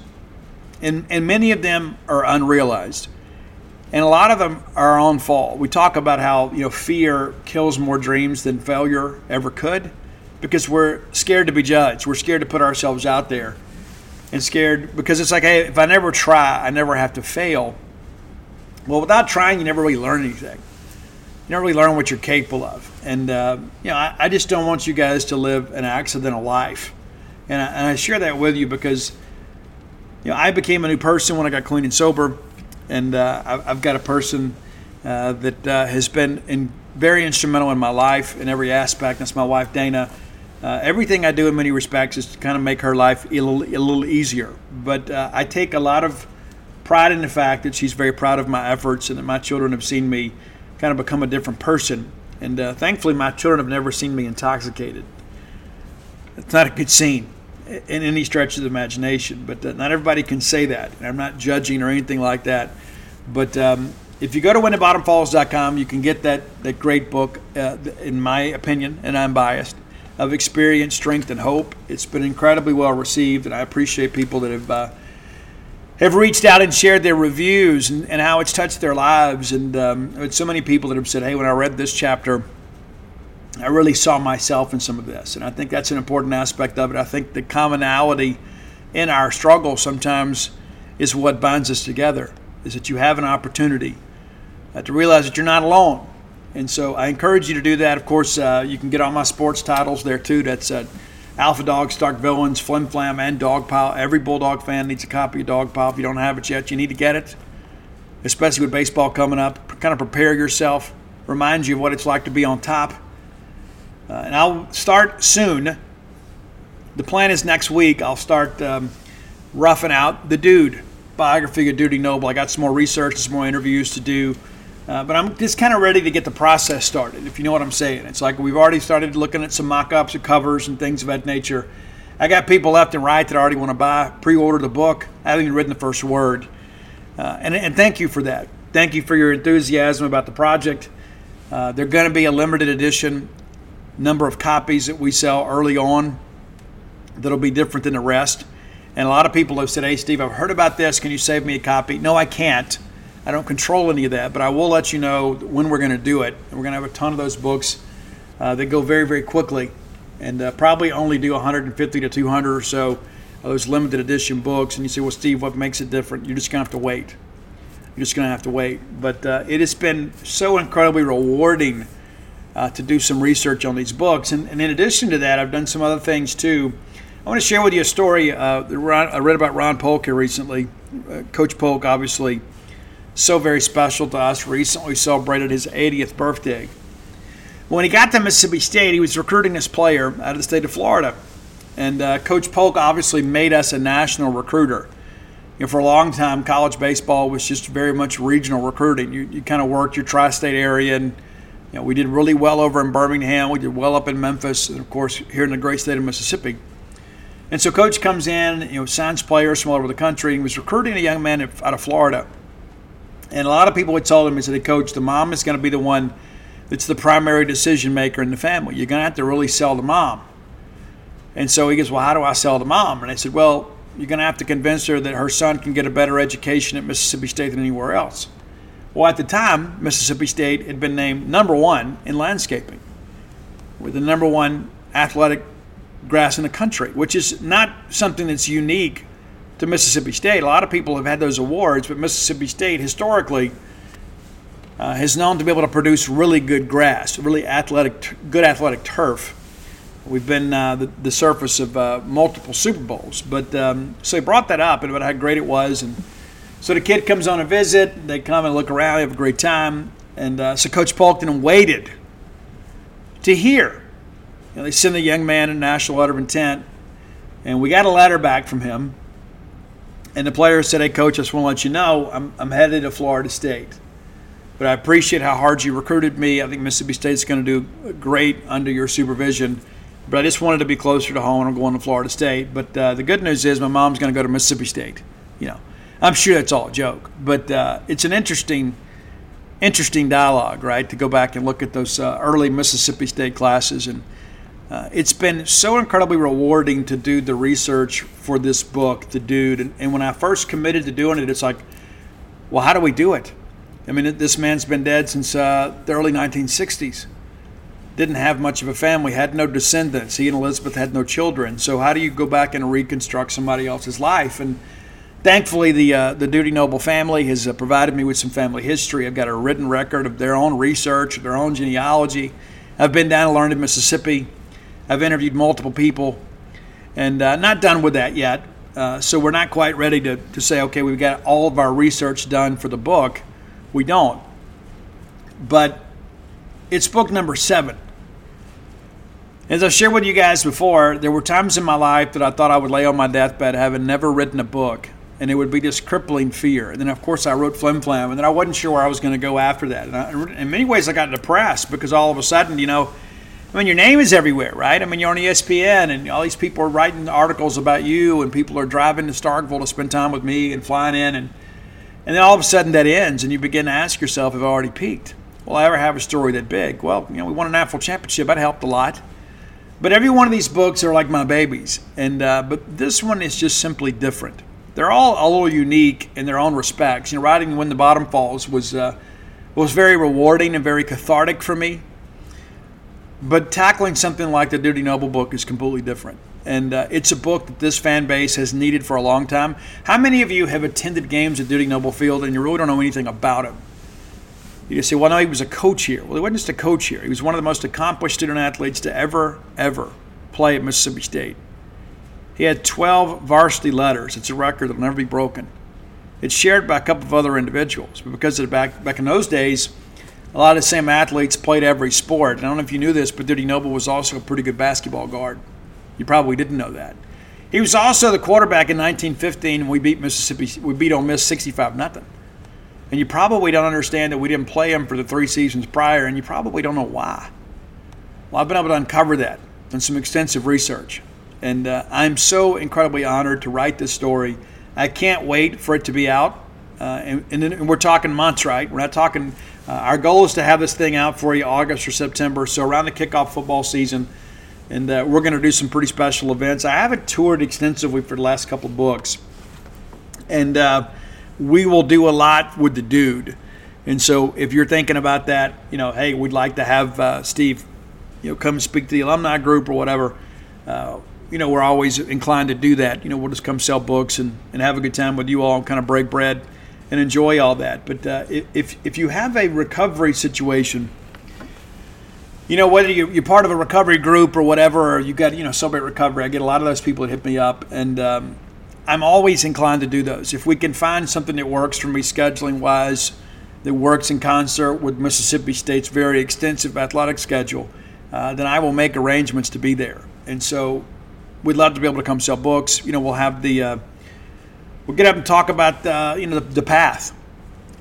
and many of them are unrealized. And a lot of them are our own fault. We talk about how, you know, fear kills more dreams than failure ever could because we're scared to be judged. We're scared to put ourselves out there and scared because it's like, hey, if I never try, I never have to fail. Well, without trying, you never really learn anything. You never really learn what you're capable of. And, you know, I just don't want you guys to live an accidental life. And I share that with you because, you know, I became a new person when I got clean and sober. And I've got a person that has been very instrumental in my life in every aspect. That's my wife, Dana. Everything I do in many respects is to kind of make her life a little easier. But I take a lot of pride in the fact that she's very proud of my efforts and that my children have seen me kind of become a different person. And thankfully, my children have never seen me intoxicated. It's not a good scene in any stretch of the imagination, but not everybody can say that. And I'm not judging or anything like that. But if you go to whenthebottomfalls.com, you can get that great book, in my opinion, and I'm biased, of experience, strength, and hope. It's been incredibly well received, and I appreciate people that have reached out and shared their reviews and how it's touched their lives. And so many people that have said, hey, when I read this chapter, I really saw myself in some of this, and I think that's an important aspect of it. I think the commonality in our struggle sometimes is what binds us together, is that you have an opportunity to realize that you're not alone. And so I encourage you to do that. Of course, you can get all my sports titles there, too. That's Alpha Dog, Stark Villains, Flim Flam, and Dog Pile. Every Bulldog fan needs a copy of Dog Pile. If you don't have it yet, you need to get it, especially with baseball coming up. Kind of prepare yourself, remind you of what it's like to be on top. And I'll start soon. The plan is next week I'll start roughing out the Dude, biography of Dudy Noble. I got some more research and some more interviews to do. But I'm just kind of ready to get the process started, if you know what I'm saying. It's like we've already started looking at some mock-ups and covers and things of that nature. I got people left and right that already want to buy, pre-order the book. I haven't even written the first word. And thank you for that. Thank you for your enthusiasm about the project. They're going to be a limited edition number of copies that we sell early on that'll be different than the rest. And a lot of people have said, hey, Steve, I've heard about this. Can you save me a copy? No, I can't. I don't control any of that, but I will let you know when we're going to do it. And we're going to have a ton of those books that go very, very quickly, and probably only do 150 to 200 or so of those limited edition books. And you say, well, Steve, what makes it different? You're just going to have to wait. You're just going to have to wait. But it has been so incredibly rewarding to do some research on these books. And in addition to that, I've done some other things too. I want to share with you a story I read about Ron Polk here recently. Coach Polk, obviously, so very special to us, recently celebrated his 80th birthday. When he got to Mississippi State, he was recruiting this player out of the state of Florida. And Coach Polk obviously made us a national recruiter. You know, for a long time, college baseball was just very much regional recruiting. You kind of worked your tri-state area, and you know, we did really well over in Birmingham. We did well up in Memphis, and, of course, here in the great state of Mississippi. And so Coach comes in, you know, signs players from all over the country, and he was recruiting a young man out of Florida. And a lot of people had told him, he said, hey, Coach, the mom is going to be the one that's the primary decision maker in the family. You're going to have to really sell the mom. And so he goes, well, how do I sell the mom? And I said, well, you're going to have to convince her that her son can get a better education at Mississippi State than anywhere else. Well, at the time, Mississippi State had been named number one in landscaping. We're the number one athletic grass in the country, which is not something that's unique to Mississippi State. A lot of people have had those awards, but Mississippi State historically has known to be able to produce really good grass, really athletic, good athletic turf. We've been the surface of multiple Super Bowls. But so he brought that up and about how great it was. And so the kid comes on a visit. They come and look around. They have a great time. And so Coach Polkton waited to hear. You know, they send the young man a national letter of intent. And we got a letter back from him. And the player said, hey, Coach, I just want to let you know I'm headed to Florida State. But I appreciate how hard you recruited me. I think Mississippi State's going to do great under your supervision. But I just wanted to be closer to home. I'm going to Florida State. But the good news is my mom's going to go to Mississippi State. You know, I'm sure that's all a joke. But it's an interesting dialogue, right, to go back and look at those early Mississippi State classes. And it's been so incredibly rewarding to do the research for this book, The Dude. And when I first committed to doing it, it's like, well, how do we do it? I mean, this man's been dead since the early 1960s. Didn't have much of a family, had no descendants. He and Elizabeth had no children. So how do you go back and reconstruct somebody else's life? And thankfully, the Dudy Noble family has provided me with some family history. I've got a written record of their own research, their own genealogy. I've been down and learned in Mississippi. I've interviewed multiple people, and not done with that yet. So we're not quite ready to say, okay, we've got all of our research done for the book. We don't. But it's book number 7. As I've shared with you guys before, there were times in my life that I thought I would lay on my deathbed having never written a book, and it would be this crippling fear. And then, of course, I wrote Flim Flam, and then I wasn't sure where I was going to go after that. And in many ways, I got depressed because all of a sudden, you know, I mean, your name is everywhere, right? I mean, you're on ESPN, and all these people are writing articles about you, and people are driving to Starkville to spend time with me and flying in. And then all of a sudden that ends, and you begin to ask yourself, have I already peaked? Will I ever have a story that big? Well, you know, we won a national championship. That helped a lot. But every one of these books are like my babies, and but this one is just simply different. They're all a little unique in their own respects. You know, writing When the Bottom Falls was very rewarding and very cathartic for me. But tackling something like the Dudy Noble book is completely different. And it's a book that this fan base has needed for a long time. How many of you have attended games at Dudy Noble Field and you really don't know anything about him? You say, well, no, he was a coach here. Well, he wasn't just a coach here. He was one of the most accomplished student athletes to ever play at Mississippi State. He had 12 varsity letters. It's a record that will never be broken. It's shared by a couple of other individuals, but because of back in those days, a lot of the same athletes played every sport. And I don't know if you knew this, but Dudy Noble was also a pretty good basketball guard. You probably didn't know that. He was also the quarterback in 1915 when we beat Mississippi. We beat Ole Miss 65-0. And you probably don't understand that we didn't play him for the three seasons prior, and you probably don't know why. Well, I've been able to uncover that in some extensive research. And I'm so incredibly honored to write this story. I can't wait for it to be out. And we're talking months, right? We're not talking our goal is to have this thing out for you August or September, so around the kickoff football season. And we're going to do some pretty special events. I haven't toured extensively for the last couple of books. And we will do a lot with the dude. And so if you're thinking about that, you know, hey, we'd like to have Steve, you know, come speak to the alumni group or whatever, you know, we're always inclined to do that. You know, we'll just come sell books and have a good time with you all and kind of break bread and enjoy all that. But if you have a recovery situation, you know, whether you're part of a recovery group or whatever, or you got, you know, Celebrate Recovery, I get a lot of those people that hit me up, and I'm always inclined to do those. If we can find something that works for me scheduling-wise, that works in concert with Mississippi State's very extensive athletic schedule, then I will make arrangements to be there. And so we'd love to be able to come sell books. You know, we'll have the we'll get up and talk about you know, the path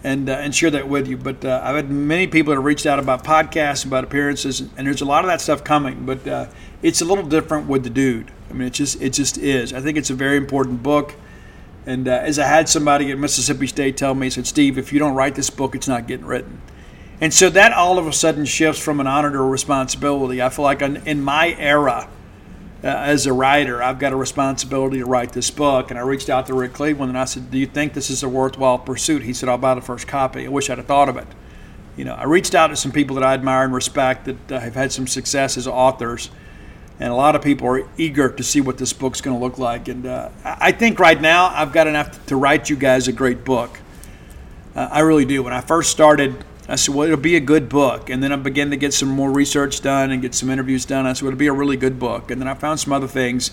and share that with you. But I've had many people that have reached out about podcasts, about appearances, and there's a lot of that stuff coming. But it's a little different with the dude. I mean, it just is. I think it's a very important book. And as I had somebody at Mississippi State tell me, he said, Steve, if you don't write this book, it's not getting written. And so that all of a sudden shifts from an honor to a responsibility. I feel like in my era as a writer, I've got a responsibility to write this book. And I reached out to Rick Cleveland and I said, do you think this is a worthwhile pursuit? He said, I'll buy the first copy. I wish I'd have thought of it. You know, I reached out to some people that I admire and respect that have had some success as authors. And a lot of people are eager to see what this book's going to look like. And I think right now I've got enough to write you guys a great book. I really do. When I first started, I said, well, it'll be a good book. And then I began to get some more research done and get some interviews done. I said, well, it'll be a really good book. And then I found some other things.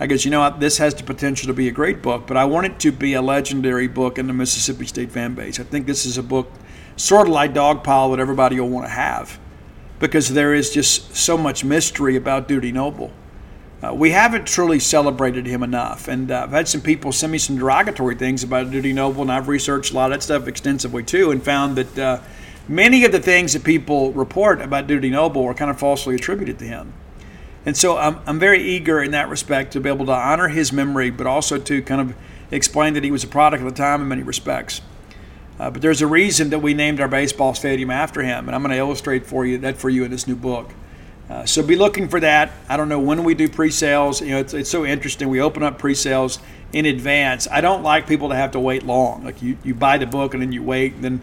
I guess, you know, this has the potential to be a great book. But I want it to be a legendary book in the Mississippi State fan base. I think this is a book sort of like Dogpile that everybody will want to have, because there is just so much mystery about Dudy Noble. We haven't truly celebrated him enough, and I've had some people send me some derogatory things about Dudy Noble, and I've researched a lot of that stuff extensively too, and found that many of the things that people report about Dudy Noble are kind of falsely attributed to him. And so I'm very eager in that respect to be able to honor his memory, but also to kind of explain that he was a product of the time in many respects. But there's a reason that we named our baseball stadium after him, and I'm going to illustrate for you in this new book. So be looking for that. I don't know when we do pre-sales. You know, it's so interesting. We open up pre-sales in advance. I don't like people to have to wait long. Like you buy the book and then you wait, and then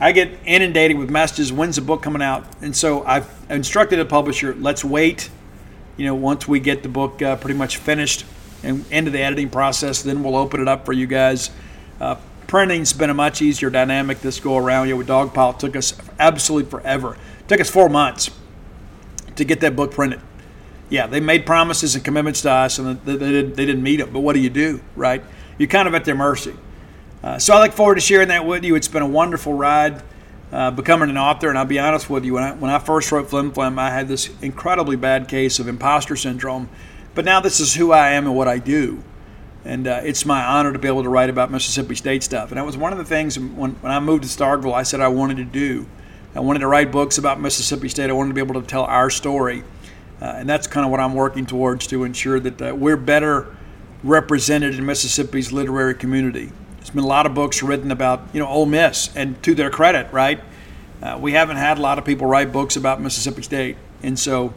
I get inundated with messages. When's the book coming out? And so I've instructed the publisher, let's wait. You know, once we get the book pretty much finished and into the editing process, then we'll open it up for you guys. Printing's been a much easier dynamic this go around. You know, with Dogpile, it took us absolutely forever. It took us 4 months to get that book printed. Yeah, they made promises and commitments to us, and they didn't meet them. But what do you do, right? You're kind of at their mercy. So I look forward to sharing that with you. It's been a wonderful ride becoming an author, and I'll be honest with you. When I first wrote Flim Flam, I had this incredibly bad case of imposter syndrome. But now this is who I am and what I do. And it's my honor to be able to write about Mississippi State stuff. And that was one of the things when I moved to Starkville, I said I wanted to do. I wanted to write books about Mississippi State. I wanted to be able to tell our story. And that's kind of what I'm working towards, to ensure that we're better represented in Mississippi's literary community. There's been a lot of books written about, you know, Ole Miss, and to their credit, right? We haven't had a lot of people write books about Mississippi State. And so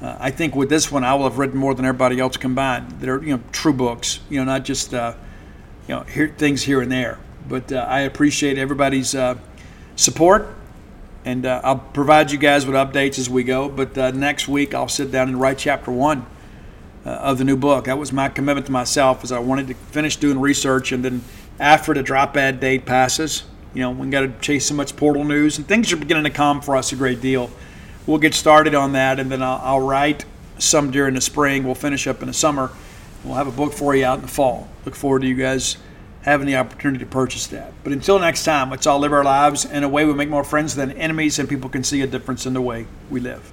I think with this one, I will have written more than everybody else combined. They're, you know, true books, you know, not just, you know, things here and there. But I appreciate everybody's support, and I'll provide you guys with updates as we go. But next week, I'll sit down and write chapter one of the new book. That was my commitment to myself, is I wanted to finish doing research, and then after the drop-dead date passes, you know, we got to chase so much portal news, and things are beginning to come for us a great deal. We'll get started on that, and then I'll write some during the spring. We'll finish up in the summer. We'll have a book for you out in the fall. Look forward to you guys having the opportunity to purchase that. But until next time, let's all live our lives in a way we make more friends than enemies, and people can see a difference in the way we live.